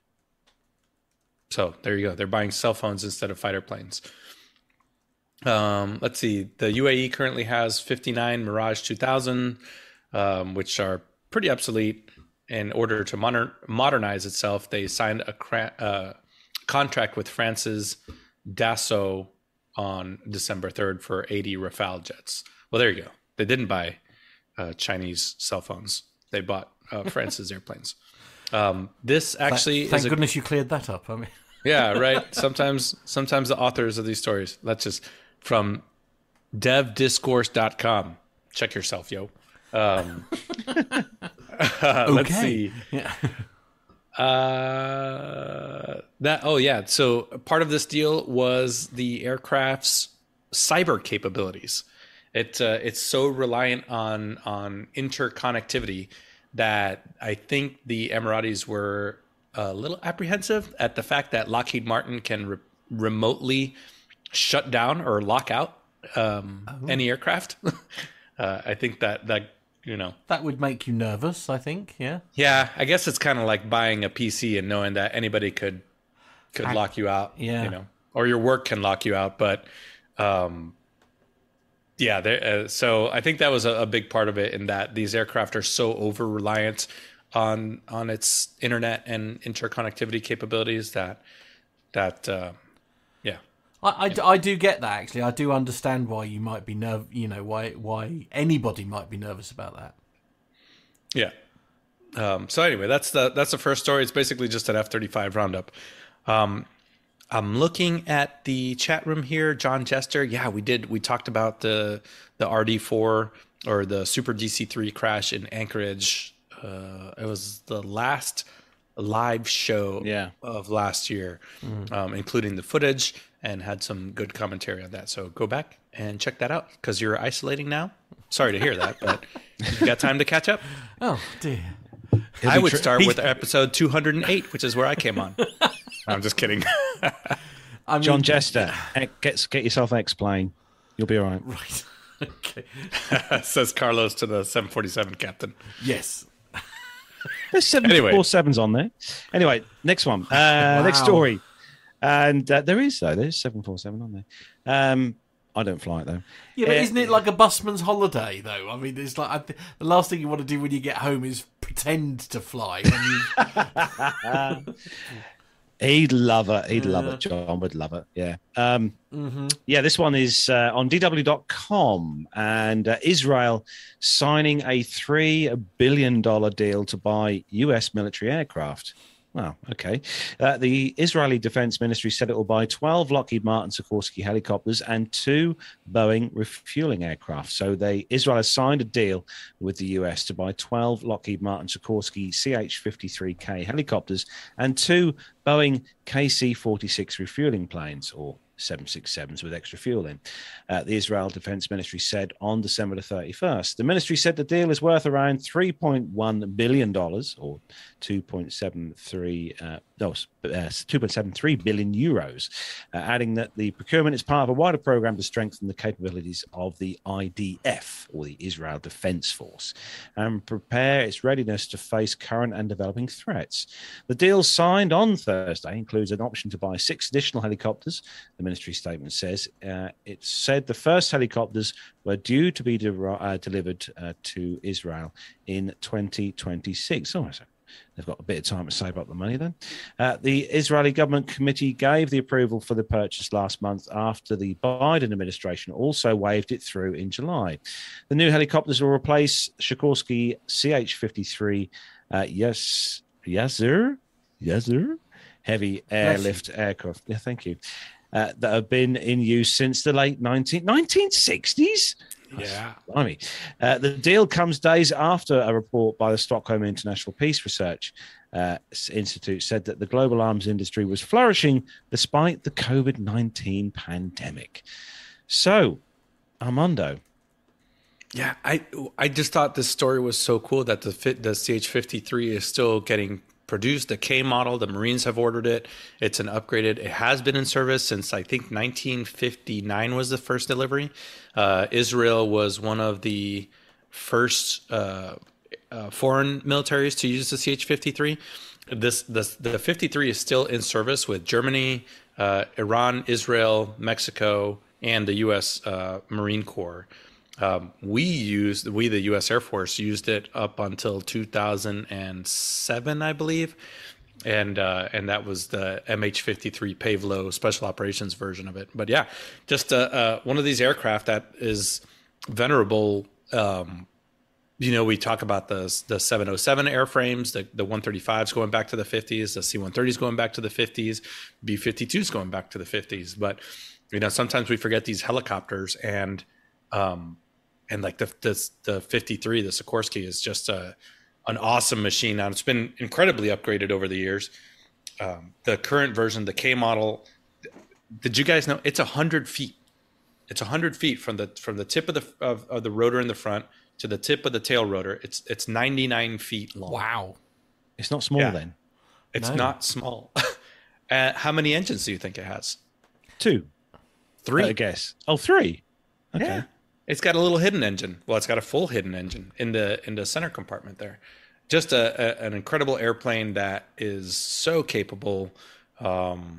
So there you go. They're buying cell phones instead of fighter planes. Let's see. The UAE currently has 59 Mirage 2000, which are pretty obsolete. In order to modernize itself, they signed a contract with France's Dassault on December 3rd for 80 Rafale jets. Well, there you go. They didn't buy Chinese cell phones. They bought France's airplanes. This actually thank goodness you cleared that up. I mean, yeah, right. Sometimes the authors of these stories. That's just from devdiscourse.com. Check yourself, yo. Okay. Let's see. Yeah. So part of this deal was the aircraft's cyber capabilities. It's so reliant on interconnectivity that I think the Emiratis were a little apprehensive at the fact that Lockheed Martin can remotely shut down or lock out any aircraft. I think that that would make you nervous, I think. Yeah, I guess it's kind of like buying a PC and knowing that anybody could lock you out, or your work can lock you out. But so I think that was a big part of it, in that these aircraft are so over reliant on its internet and interconnectivity capabilities I do get that, actually. I do understand why you might be why anybody might be nervous about that. Yeah. So anyway, that's the first story. It's basically just an F-35 roundup. I'm looking at the chat room here. John Jester. Yeah, we did. We talked about the RD4 or the Super DC3 crash in Anchorage. It was the last live show of last year, including the footage, and had some good commentary on that. So go back and check that out, because you're isolating now. Sorry to hear that, but you got time to catch up? Oh, dear. I would start with episode 208, which is where I came on. I'm just kidding. John Jester, get yourself an X-Plane. You'll be all right. Right. Okay. Says Carlos to the 747 captain. Yes. There's 747s on there. Anyway, next one. Wow. Next story. And there's 747 on there. I don't fly it, though. Yeah, but isn't it like a busman's holiday, though? I mean, it's like the last thing you want to do when you get home is pretend to fly. He'd love it. He'd love it. John would love it, yeah. This one is on DW.com, and Israel signing a $3 billion deal to buy US military aircraft. Wow, okay. The Israeli Defense Ministry said it will buy 12 Lockheed Martin Sikorsky helicopters and 2 Boeing refueling aircraft. So Israel has signed a deal with the US to buy 12 Lockheed Martin Sikorsky CH-53K helicopters and 2 Boeing KC-46 refueling planes, or 767s with extra fuel in. The Israel Defense Ministry said on December the 31st. The ministry said the deal is worth around $3.1 billion, or 2.73 billion euros, adding that the procurement is part of a wider program to strengthen the capabilities of the IDF, or the Israel Defense Force, and prepare its readiness to face current and developing threats. The deal signed on Thursday includes an option to buy 6 additional helicopters. The ministry statement says it said the first helicopters were due to be delivered to Israel in 2026. Oh, so they've got a bit of time to save up the money then. The Israeli government committee gave the approval for the purchase last month, after the Biden administration also waved it through in July. The new helicopters will replace Sikorsky CH-53 Yazur heavy airlift aircraft. Yeah, thank you. That have been in use since the late 1960s. Yeah. Blimey. The deal comes days after a report by the Stockholm International Peace Research Institute said that the global arms industry was flourishing despite the COVID-19 pandemic. So, Armando. Yeah, I just thought this story was so cool that the CH-53 is still getting produced, the K model. The Marines have ordered it. It's an upgraded. It has been in service since, I think, 1959 was the first delivery. Israel was one of the first foreign militaries to use the CH-53. The 53 is still in service with Germany, Iran, Israel, Mexico, and the U.S. Marine Corps. The U.S. Air Force used it up until 2007, I believe. And that was the MH-53 Pavlo special operations version of it. But yeah, just one of these aircraft that is venerable. We talk about the 707 airframes, the 135s going back to the 50s, the C-130s going back to the 50s, B-52s going back to the 50s. But, sometimes we forget these helicopters and like the 53, the Sikorsky is just an awesome machine. Now it's been incredibly upgraded over the years. The current version, the K model, did you guys know it's 100 feet? It's 100 feet from the tip of the rotor in the front to the tip of the tail rotor. It's 99 feet long. Wow, it's not small then. It's not small. How many engines do you think it has? Two, three, I guess. Oh, three. Okay. Yeah. It's got a little hidden engine. Well, it's got a full hidden engine in the center compartment there. Just an incredible airplane that is so capable. What's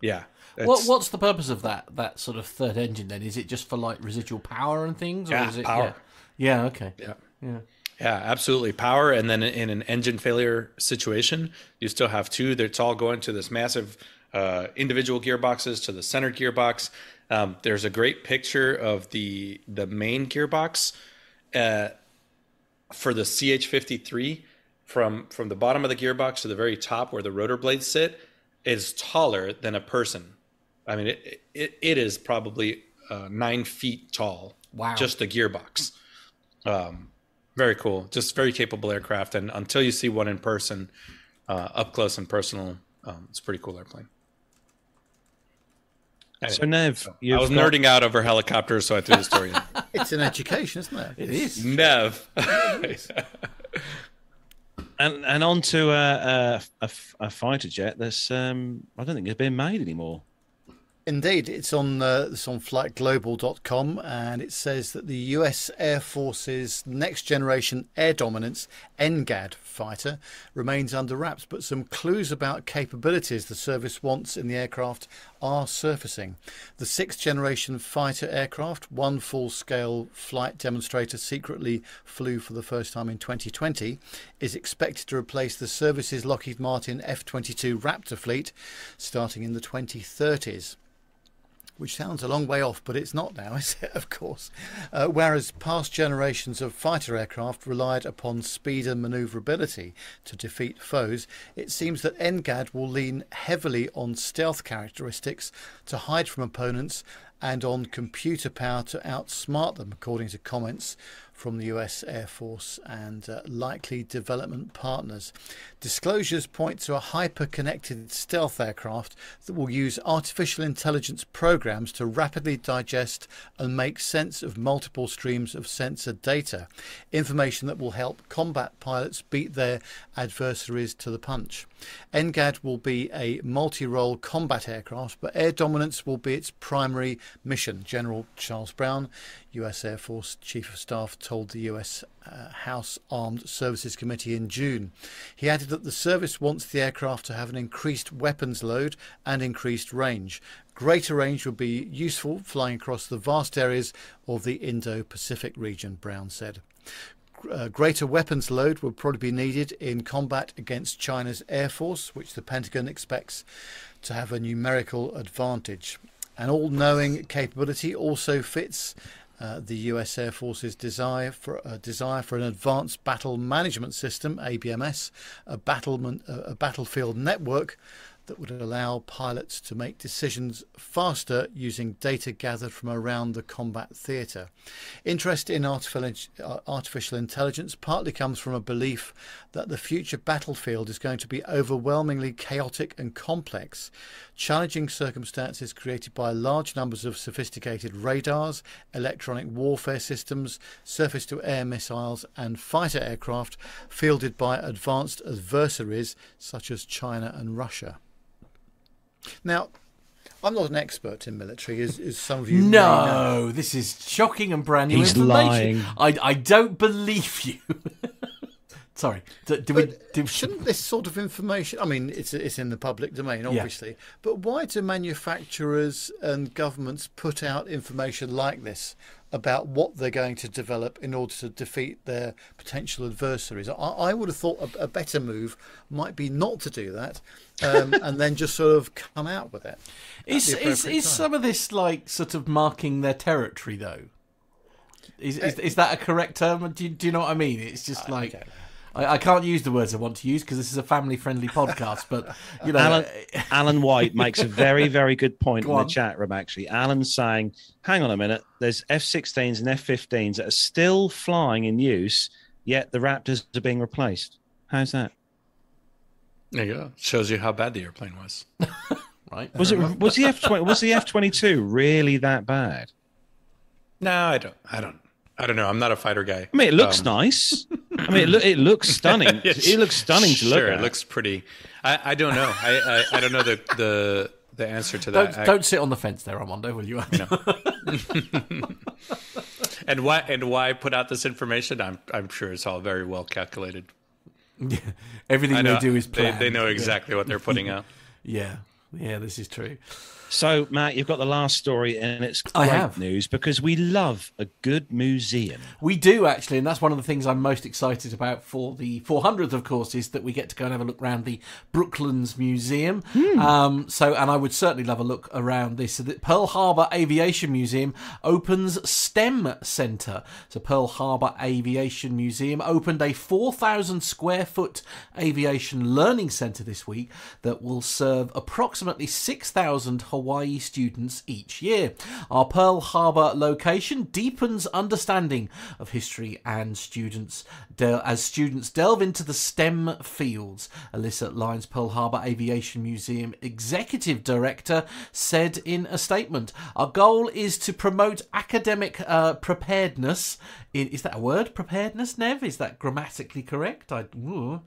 the purpose of that sort of third engine then? Is it just for like residual power and things? Or is it power. Yeah. Okay. Yeah. Yeah. Yeah, absolutely. Power. And then in an engine failure situation, you still have two. It's all going to this massive individual gearboxes to the center gearbox. There's a great picture of the main gearbox for the CH-53 from the bottom of the gearbox to the very top where the rotor blades sit is taller than a person. I mean, it is probably 9 feet tall. Wow. Just the gearbox. Very cool. Just very capable aircraft. And until you see one in person, up close and personal, it's a pretty cool airplane. Anyway, so Nev, I was nerding out over helicopters, so I threw the story in. It's an education, isn't it? It is. Nev. and on to a fighter jet that's I don't think it's been made anymore. Indeed, it's on flightglobal.com, and it says that the US Air Force's Next Generation Air Dominance NGAD fighter remains under wraps, but some clues about capabilities the service wants in the aircraft are surfacing. The sixth generation fighter aircraft, one full-scale flight demonstrator secretly flew for the first time in 2020, is expected to replace the service's Lockheed Martin F-22 Raptor fleet starting in the 2030s. Which sounds a long way off, but it's not now, is it, of course. Whereas past generations of fighter aircraft relied upon speed and manoeuvrability to defeat foes, it seems that NGAD will lean heavily on stealth characteristics to hide from opponents and on computer power to outsmart them, according to comments from the US Air Force and likely development partners. Disclosures point to a hyper-connected stealth aircraft that will use artificial intelligence programs to rapidly digest and make sense of multiple streams of sensor data, information that will help combat pilots beat their adversaries to the punch. NGAD will be a multi-role combat aircraft, but air dominance will be its primary mission, General Charles Brown, US Air Force Chief of Staff, told the US House Armed Services Committee in June. He added that the service wants the aircraft to have an increased weapons load and increased range. Greater range would be useful flying across the vast areas of the Indo-Pacific region, Brown said. Greater weapons load would probably be needed in combat against China's Air Force, which the Pentagon expects to have a numerical advantage. An all-knowing capability also fits the US Air Force's desire for an advanced battle management system, ABMS, a battlefield network that would allow pilots to make decisions faster using data gathered from around the combat theatre. Interest in artificial intelligence partly comes from a belief that the future battlefield is going to be overwhelmingly chaotic and complex, challenging circumstances created by large numbers of sophisticated radars, electronic warfare systems, surface-to-air missiles and fighter aircraft fielded by advanced adversaries such as China and Russia. Now, I'm not an expert in military, as some of you may know. No, this is shocking and brand new information. He's lying. I don't believe you. Sorry. Shouldn't this sort of information... I mean, it's in the public domain, obviously. Yeah. But why do manufacturers and governments put out information like this about what they're going to develop in order to defeat their potential adversaries? I would have thought a better move might be not to do that and then just sort of come out with it. Is some of this like sort of marking their territory, though? Is that a correct term? Do you know what I mean? It's just like... Okay. I can't use the words I want to use because this is a family-friendly podcast, but, you know... Alan White makes a very, very good point in the chat room, actually. Alan's saying, hang on a minute, there's F-16s and F-15s that are still flying in use, yet the Raptors are being replaced. How's that? There you go. Shows you how bad the airplane was. Right. Was the F-22 really that bad? No, I don't know. I'm not a fighter guy. I mean, it looks nice. I mean, it looks stunning. It looks stunning to look at. Sure, it looks pretty. I don't know. I don't know the answer to that. Don't sit on the fence there, Armando, will you? No. And why put out this information? I'm sure it's all very well calculated. Yeah. Everything they do is planned. They know exactly what they're putting out. Yeah, this is true. So, Matt, you've got the last story, and it's great news because we love a good museum. We do, actually, and that's one of the things I'm most excited about for the 400th, of course, is that we get to go and have a look around the Brooklands Museum. Mm. And I would certainly love a look around this. So the Pearl Harbor Aviation Museum opens STEM Centre. So Pearl Harbor Aviation Museum opened a 4,000-square-foot aviation learning centre this week that will serve approximately 6,000 Hawaii students each year. Our Pearl Harbor location deepens understanding of history and as students delve into the STEM fields, Alyssa Lyons, Pearl Harbor Aviation Museum Executive Director, said in a statement. Our goal is to promote academic preparedness. Is that a word? Preparedness, Nev? Is that grammatically correct? No?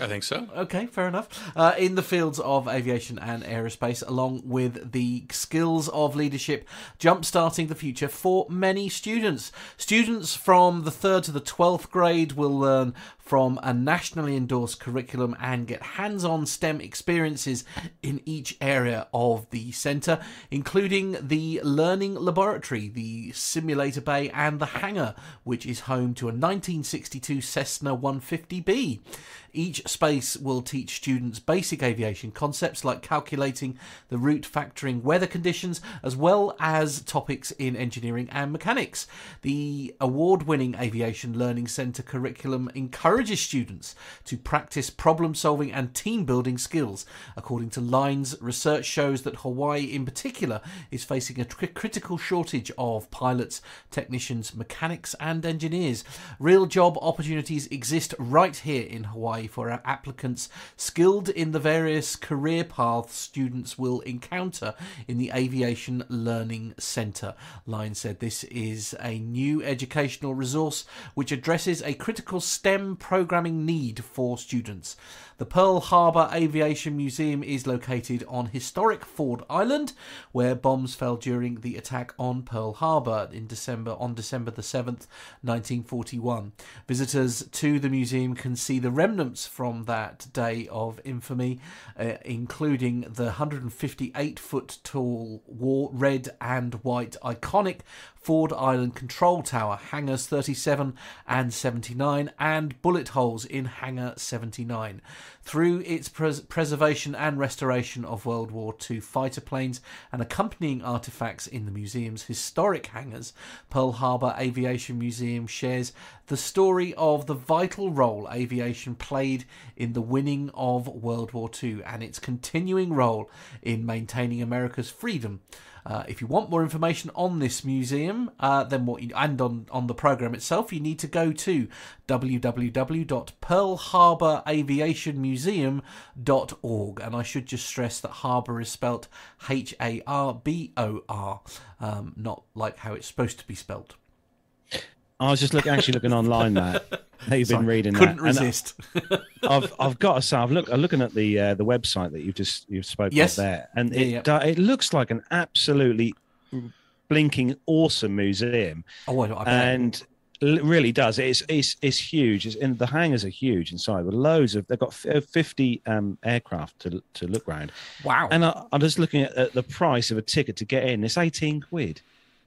I think so. Okay, fair enough. In the fields of aviation and aerospace, along with the skills of leadership, jump-starting the future for many students. Students from the 3rd to the 12th grade will learn from a nationally endorsed curriculum and get hands-on STEM experiences in each area of the centre, including the learning laboratory, the simulator bay and the hangar, which is home to a 1962 Cessna 150B. Each space will teach students basic aviation concepts like calculating the route, factoring weather conditions, as well as topics in engineering and mechanics. The award-winning Aviation Learning Centre curriculum encourages students to practice problem-solving and team-building skills. According to Lyons, research shows that Hawaii in particular is facing a critical shortage of pilots, technicians, mechanics and engineers. Real job opportunities exist right here in Hawaii for our applicants skilled in the various career paths students will encounter in the Aviation Learning Centre. Lyons said this is a new educational resource which addresses a critical STEM programming need for students. The Pearl Harbor Aviation Museum is located on historic Ford Island, where bombs fell during the attack on Pearl Harbor on December the 7th, 1941. Visitors to the museum can see the remnants from that day of infamy, including the 158-foot-tall red and white iconic Ford Island Control Tower, Hangars 37 and 79, and bullet holes in Hangar 79. Through its preservation and restoration of World War II fighter planes and accompanying artefacts in the museum's historic hangars, Pearl Harbor Aviation Museum shares the story of the vital role aviation played in the winning of World War II and its continuing role in maintaining America's freedom. If you want more information on this museum and on the programme itself, you need to go to www.pearlharbouraviationmuseum.org, and I should just stress that harbour is spelt H-A-R-B-O-R, not like how it's supposed to be spelt. I was just looking online, Matt. You've been reading that. Couldn't resist. I've got to say, I'm looking at the website that you've spoken about there, and it looks like an absolutely blinking awesome museum. Oh, I bet. And it really does. It's huge. The hangars are huge inside with loads of. They've got 50 aircraft to look round. Wow. And I'm just looking at the price of a ticket to get in. It's 18 quid.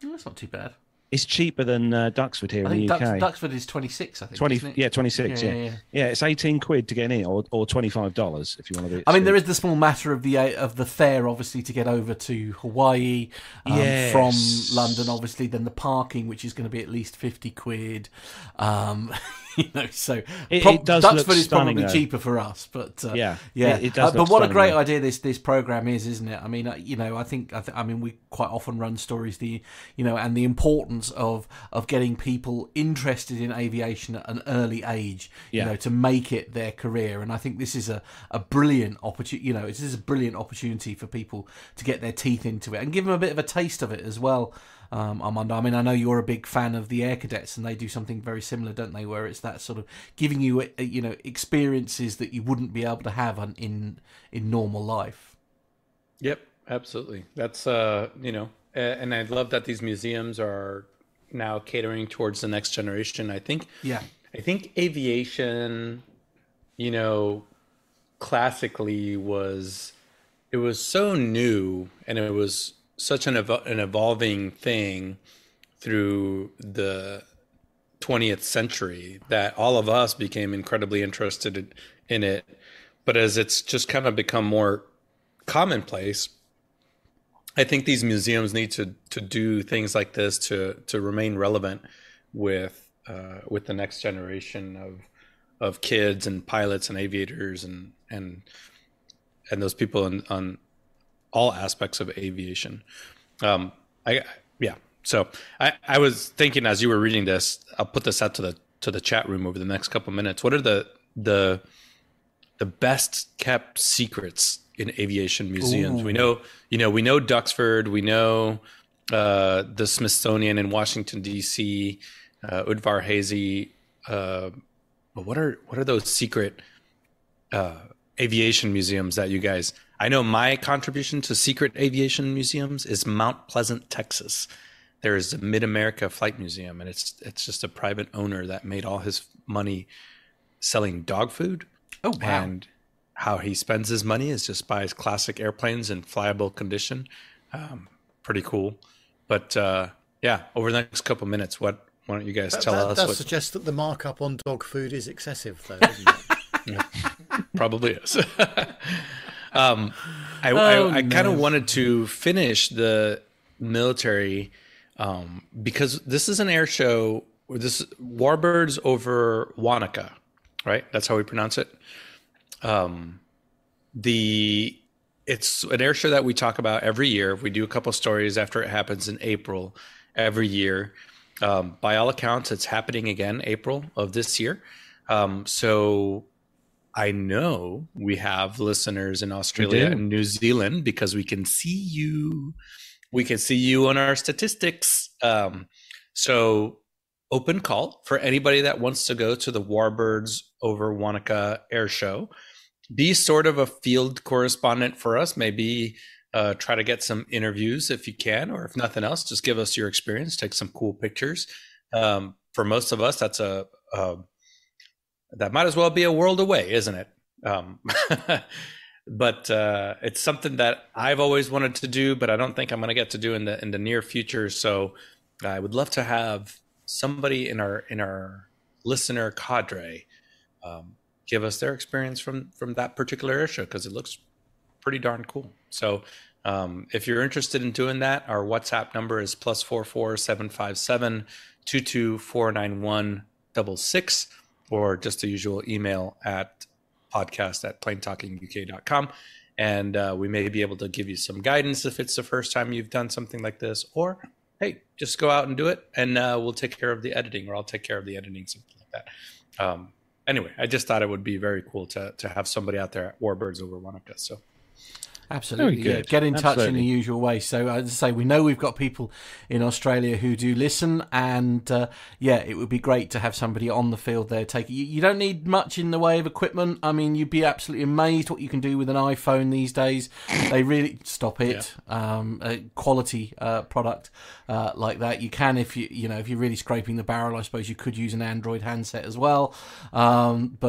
Oh, that's not too bad. It's cheaper than Duxford here in the UK. Duxford is 26, I think. 20, isn't it? Yeah, 26. Yeah, it's 18 quid to get in, or $25 if you want to do it. I mean, there is the small matter of the fare, obviously, to get over to Hawaii from London, obviously. Then the parking, which is going to be at least 50 quid. So it does Duxford look is probably though. Cheaper for us, but it does. But what a great idea this program is, isn't it? I mean, I mean, we quite often run stories and the importance of getting people interested in aviation at an early age, to make it their career. And I think this is a brilliant opportunity. This is a brilliant opportunity for people to get their teeth into it and give them a bit of a taste of it as well. Armando, I mean, I know you're a big fan of the Air Cadets, and they do something very similar, don't they? Where it's that sort of giving you, experiences that you wouldn't be able to have in normal life. Yep, absolutely. That's and I love that these museums are now catering towards the next generation. I think aviation, classically it was so new, and it was such an evolving thing through the 20th century that all of us became incredibly interested in it. But as it's just kind of become more commonplace, I think these museums need to do things like this to remain relevant with the next generation of kids and pilots and aviators and those people on all aspects of aviation. So I was thinking as you were reading this, I'll put this out to the chat room over the next couple of minutes. What are the best kept secrets in aviation museums? Ooh. We know Duxford, we know the Smithsonian in Washington D.C., Udvar Hazy. But what are those secret aviation museums that you guys? I know my contribution to secret aviation museums is Mount Pleasant, Texas. There is the Mid-America Flight Museum, and it's just a private owner that made all his money selling dog food. Oh, wow. And how he spends his money is just buys classic airplanes in flyable condition. Pretty cool. But over the next couple of minutes, why don't you guys tell us? That suggests that the markup on dog food is excessive, though, isn't it? Probably is. I kind of wanted to finish the military because this is an air show. This Warbirds over Wanaka, right? That's how we pronounce it. It's an air show that we talk about every year. We do a couple stories after it happens in April every year. By all accounts, it's happening again April of this year. So I know we have listeners in Australia and New Zealand because we can see you. We can see you on our statistics. So open call for anybody that wants to go to the Warbirds over Wanaka air show. Be sort of a field correspondent for us. Maybe try to get some interviews if you can, or if nothing else, just give us your experience. Take some cool pictures. For most of us, that's that might as well be a world away, isn't it? But it's something that I've always wanted to do, but I don't think I'm going to get to do in the near future. So I would love to have somebody in our listener cadre give us their experience from that particular airshow, because it looks pretty darn cool. So if you're interested in doing that, our WhatsApp number is +44 757 2249166, or just the usual email at podcast@plaintalkinguk.com. And we may be able to give you some guidance if it's the first time you've done something like this, or hey, just go out and do it, and we'll take care of the editing, or I'll take care of the editing, something like that. Anyway, I just thought it would be very cool to have somebody out there at Warbirds over Wanaka. So absolutely, yeah. Get in touch in the usual way. So as I say, we know we've got people in Australia who do listen, and yeah, it would be great to have somebody on the field there. You don't need much in the way of equipment. I mean, you'd be absolutely amazed what you can do with an iPhone these days. They really stop it. Yeah. A quality product like that. You can, if you're really scraping the barrel, I suppose you could use an Android handset as well. Sometimes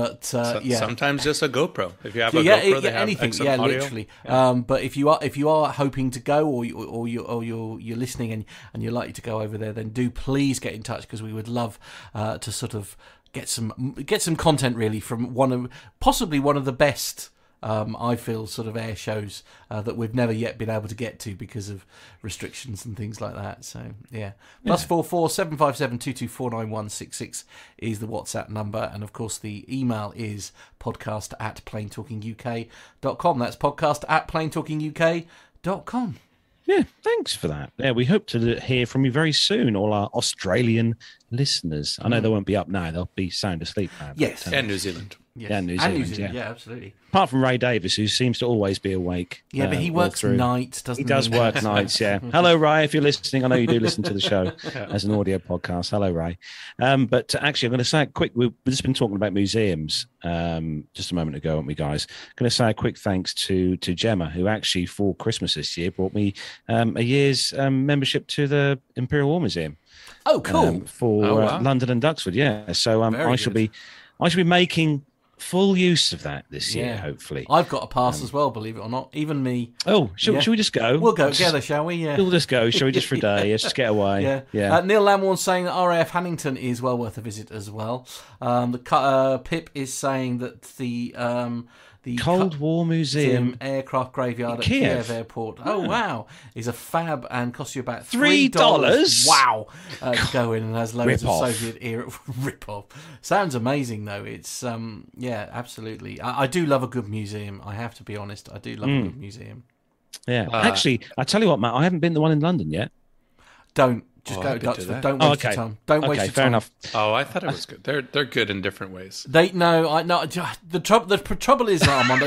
just a GoPro. If you have a GoPro, they have anything. Yeah, audio. Literally. Yeah. But if you are hoping to go, or you're listening and you're likely to go over there, then do please get in touch, because we would love to sort of get some content really from one of the best I feel sort of air shows that we've never yet been able to get to because of restrictions and things like that. So yeah, +44 757 2249166 is the WhatsApp number, and of course the email is podcast@plaintalkinguk.com. That's podcast@plaintalkinguk.com. Yeah, thanks for that. Yeah, we hope to hear from you very soon, all our Australian listeners. I know they won't be up now; they'll be sound asleep now. Yes, and New Zealand. Yes. Yeah, New Zealand. Yeah, absolutely. Apart from Ray Davis, who seems to always be awake. Yeah, but he works nights, doesn't he? He does work nights, yeah. Hello, Ray, if you're listening. I know you do listen to the show as an audio podcast. Hello, Ray. But actually, I'm going to say we've just been talking about museums just a moment ago, haven't we, guys? I'm going to say a quick thanks to Gemma, who actually, for Christmas this year, brought me a year's membership to the Imperial War Museum. Oh, cool. London and Duxford, yeah. So I shall be making full use of that this year, hopefully. I've got a pass as well, believe it or not. Even me. Oh, shall we just go? We'll go together, shall we? Yeah. We'll just go, shall we, just for a day? Let's just get away. Yeah. Neil Lamwarn's saying that RAF Hannington is well worth a visit as well. Pip is saying that the Cold War Museum Aircraft Graveyard at Kiev Airport. Oh, wow. Is a fab and costs you about $3. Wow. To go in, and has loads of Soviet-era rip-off. Sounds amazing, though. It's, yeah, absolutely. I do love a good museum. I have to be honest. I do love a good museum. Yeah. Actually, I tell you what, Matt, I haven't been to the one in London yet. Don't. Just go to Duxford. Don't waste your time. Don't waste your time. Fair enough. Oh, I thought it was good. They're good in different ways. The trouble is, Armando,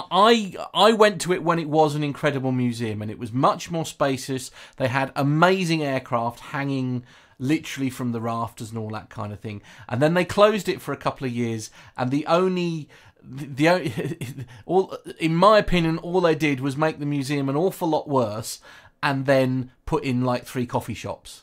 I went to it when it was an incredible museum, and it was much more spacious. They had amazing aircraft hanging literally from the rafters and all that kind of thing. And then they closed it for a couple of years, and in my opinion, all they did was make the museum an awful lot worse, and then put in like 3 coffee shops.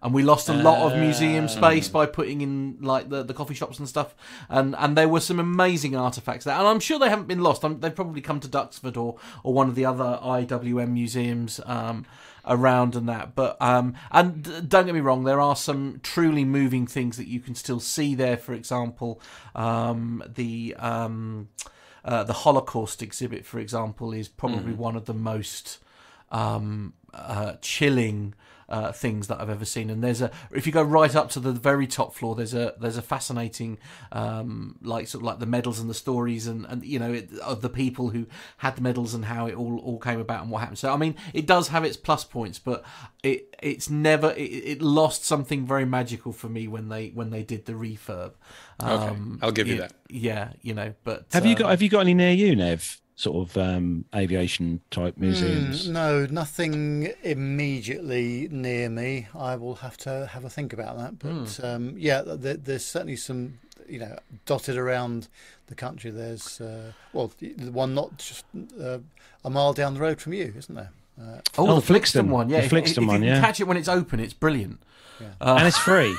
And we lost a lot of museum space by putting in like the coffee shops and stuff. And there were some amazing artefacts there. And I'm sure they haven't been lost. They've probably come to Duxford or one of the other IWM museums around and that. But and don't get me wrong, there are some truly moving things that you can still see there. For example, the Holocaust exhibit, for example, is probably one of the most chilling things that I've ever seen. And if you go right up to the very top floor, there's a fascinating like the medals and the stories and of the people who had the medals and how it all came about and what happened. So I mean, it does have its plus points, but it lost something very magical for me when they did the refurb. Okay, I'll give you that. Yeah, But have you got any near you, Nev? Sort of aviation type museums? No, nothing immediately near me. I will have to have a think about that. But there's certainly some, dotted around the country. There's the one not just a mile down the road from you, isn't there? The Flixton one, yeah. If you catch it when it's open, it's brilliant. Yeah. And it's free.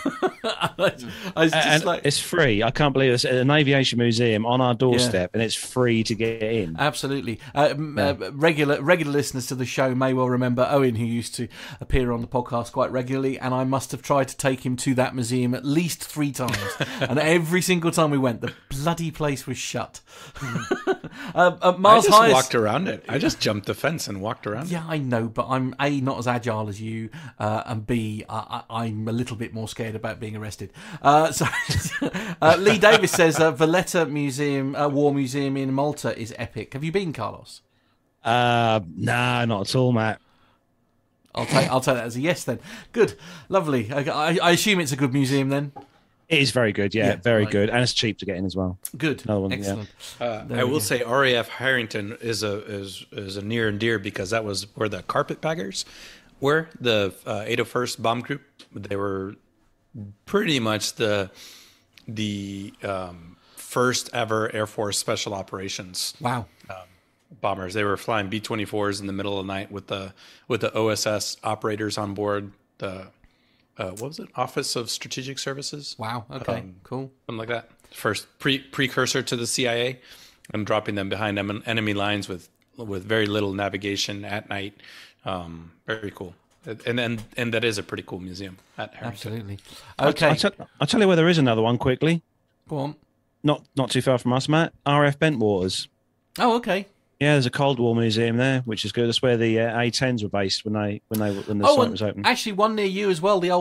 It's free. I can't believe it's an aviation museum on our doorstep, and it's free to get in. Absolutely. Regular listeners to the show may well remember Owen, who used to appear on the podcast quite regularly, and I must have tried to take him to that museum at least 3 times. And every single time we went, the bloody place was shut. Walked around it. I just jumped the fence and walked around. Yeah, I know, but I'm A, not as agile as you, and B, I'm a little bit more scared about being arrested. Lee Davis says Valletta Museum, War Museum in Malta is epic. Have you been, Carlos? No, not at all, Matt. I'll take that as a yes then. Good, lovely. I assume it's a good museum then. It is very good, very good, and it's cheap to get in as well. Good, another one, excellent. Yeah. I will say RAF Harrington is a near and dear because that was where the carpetbaggers were, the 801st Bomb Group. They were pretty much the first ever Air Force Special Operations. Wow. Bombers. They were flying B-24s in the middle of the night with the OSS operators on board. The Office of Strategic Services. Wow. Okay. Cool. Something like that. First precursor to the CIA, and dropping them behind enemy lines with very little navigation at night. Very cool. And that is a pretty cool museum at Harrington. Absolutely. Okay. I'll tell you where there is another one quickly. Go on. Not too far from us, Matt. RF Bentwaters. Oh, okay. Yeah, there's a Cold War museum there, which is good. That's where the A-10s were based when the site was open. Actually, one near you as well. The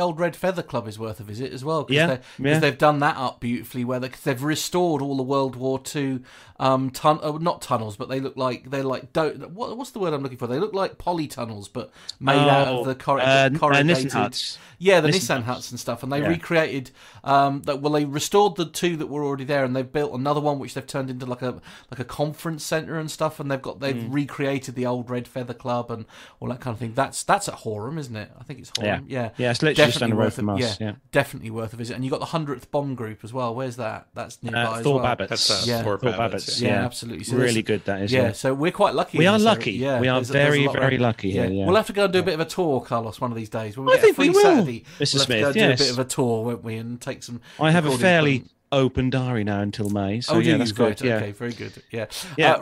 old Red Feather Club is worth a visit as well. Because they've done that up beautifully. Because they've restored all the World War II not tunnels, but they look like what's the word I'm looking for? They look like polytunnels, but made out of the corrugated Nissan huts. Yeah, the Nissan huts and stuff. And they recreated they restored the 2 that were already there, and they've built another one which they've turned into like a conference centre and stuff, and they've recreated the old Red Feather Club and all that kind of thing. That's at Horeham, isn't it? I think it's Horeham. Yeah, it's literally definitely just down the road from us. Yeah, definitely worth a visit. And you got the 100th Bomb Group as well. Where's that? That's nearby as well. Thorpe Abbott's. Yeah, absolutely. So really good that is. Yeah, so we're quite lucky. We are lucky. Yeah, we are very, very lucky here. Yeah. We'll have to go and do a bit of a tour, Carlos, one of these days. When we get free Saturday, Mr. Smith, we'll have to go and do a bit of a tour, won't we? And take some. I have a fairly open diary now until May. So that's great. Yeah. Okay, very good. Yeah.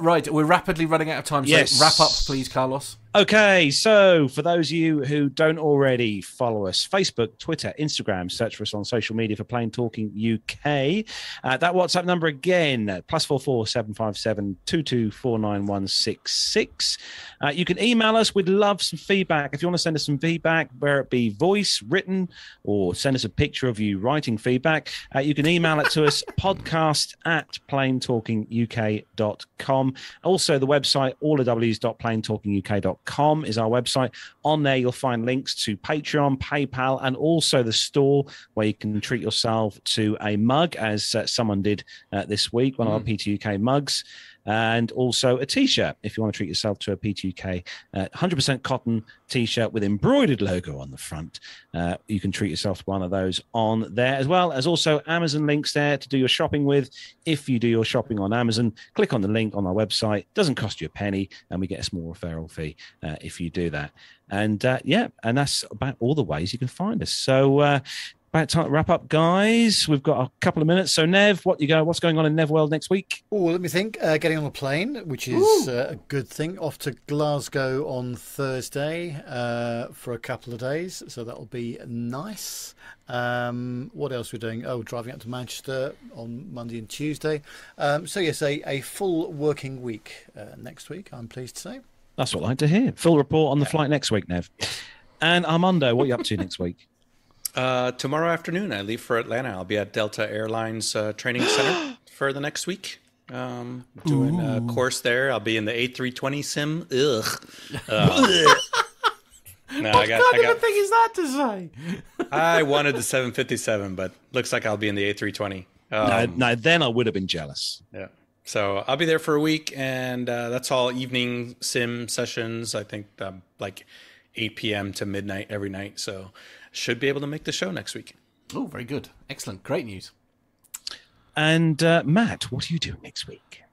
Right, we're rapidly running out of time. So wrap up, please, Carlos. Okay, so for those of you who don't already follow us, Facebook, Twitter, Instagram, search for us on social media for Plane Talking UK. That WhatsApp number again, +44 757 2249166. You can email us. We'd love some feedback. If you want to send us some feedback, whether it be voice, written, or send us a picture of you writing feedback, you can email it to us, podcast@planetalkinguk.com. Also, the website, allaws.planetalkinguk.com is our website. On there, you'll find links to Patreon, PayPal, and also the store where you can treat yourself to a mug, as someone did this week, one of our PTUK mugs, and also a T-shirt if you want to treat yourself to a PTUK 100% cotton T-shirt with embroidered logo on the front. You can treat yourself to one of those on there, as well as also Amazon links there to do your shopping with. If you do your shopping on Amazon, click on the link on our website. Doesn't cost you a penny, and we get a small referral fee if you do that. And and that's about all the ways you can find us. So about time to wrap up, guys. We've got a couple of minutes. So, Nev, what's going on in Nev World next week? Oh, let me think. Getting on a plane, which is a good thing. Off to Glasgow on Thursday for a couple of days. So that'll be nice. What else we're doing? Oh, driving up to Manchester on Monday and Tuesday. So, yes, a full working week next week, I'm pleased to say. That's what I like to hear. Full report on the flight next week, Nev. And Armando, what are you up to next week? Tomorrow afternoon, I leave for Atlanta. I'll be at Delta Airlines Training Center for the next week. Doing a course there. I'll be in the A320 sim. What kind of a thing is that to say? I wanted the 757, but looks like I'll be in the A320. No, then I would have been jealous. Yeah. So I'll be there for a week, and that's all evening sim sessions. I think 8 p.m. to midnight every night. So should be able to make the show next week. Oh, very good. Excellent. Great news. And Matt, what are you doing next week?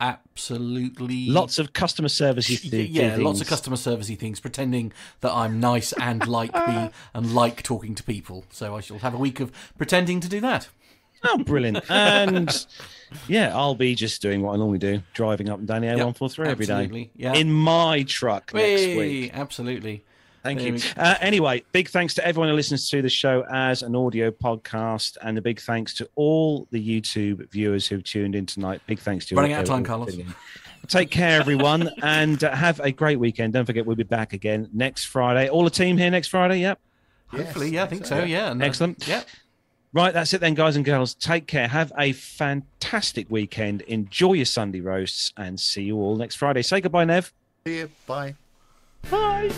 Absolutely. Lots of customer servicey things. Yeah, lots of customer servicey things, pretending that I'm nice and like talking to people. So I shall have a week of pretending to do that. Oh, brilliant. And yeah, I'll be just doing what I normally do, driving up and down the A143 every day. Yeah. In my truck next week. Absolutely. Thank you. Anyway, big thanks to everyone who listens to the show as an audio podcast, and a big thanks to all the YouTube viewers who tuned in tonight. Big thanks to you. Running out of time, Carlos. Take care, everyone, and have a great weekend. Don't forget, we'll be back again next Friday. All the team here next Friday, yep? Hopefully, yes, yeah, I think so, yeah. No. Excellent. Yep. Right, that's it then, guys and girls. Take care. Have a fantastic weekend. Enjoy your Sunday roasts, and see you all next Friday. Say goodbye, Nev. See you. Bye. Bye.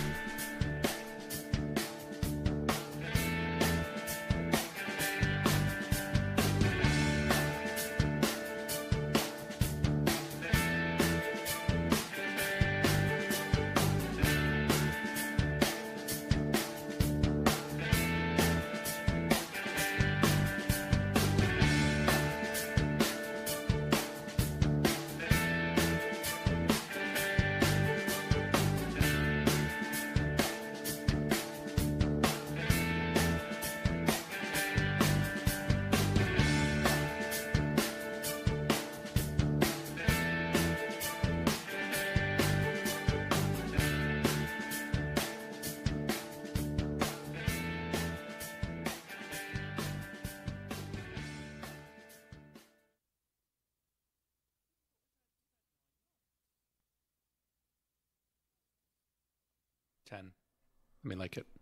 I mean, like it.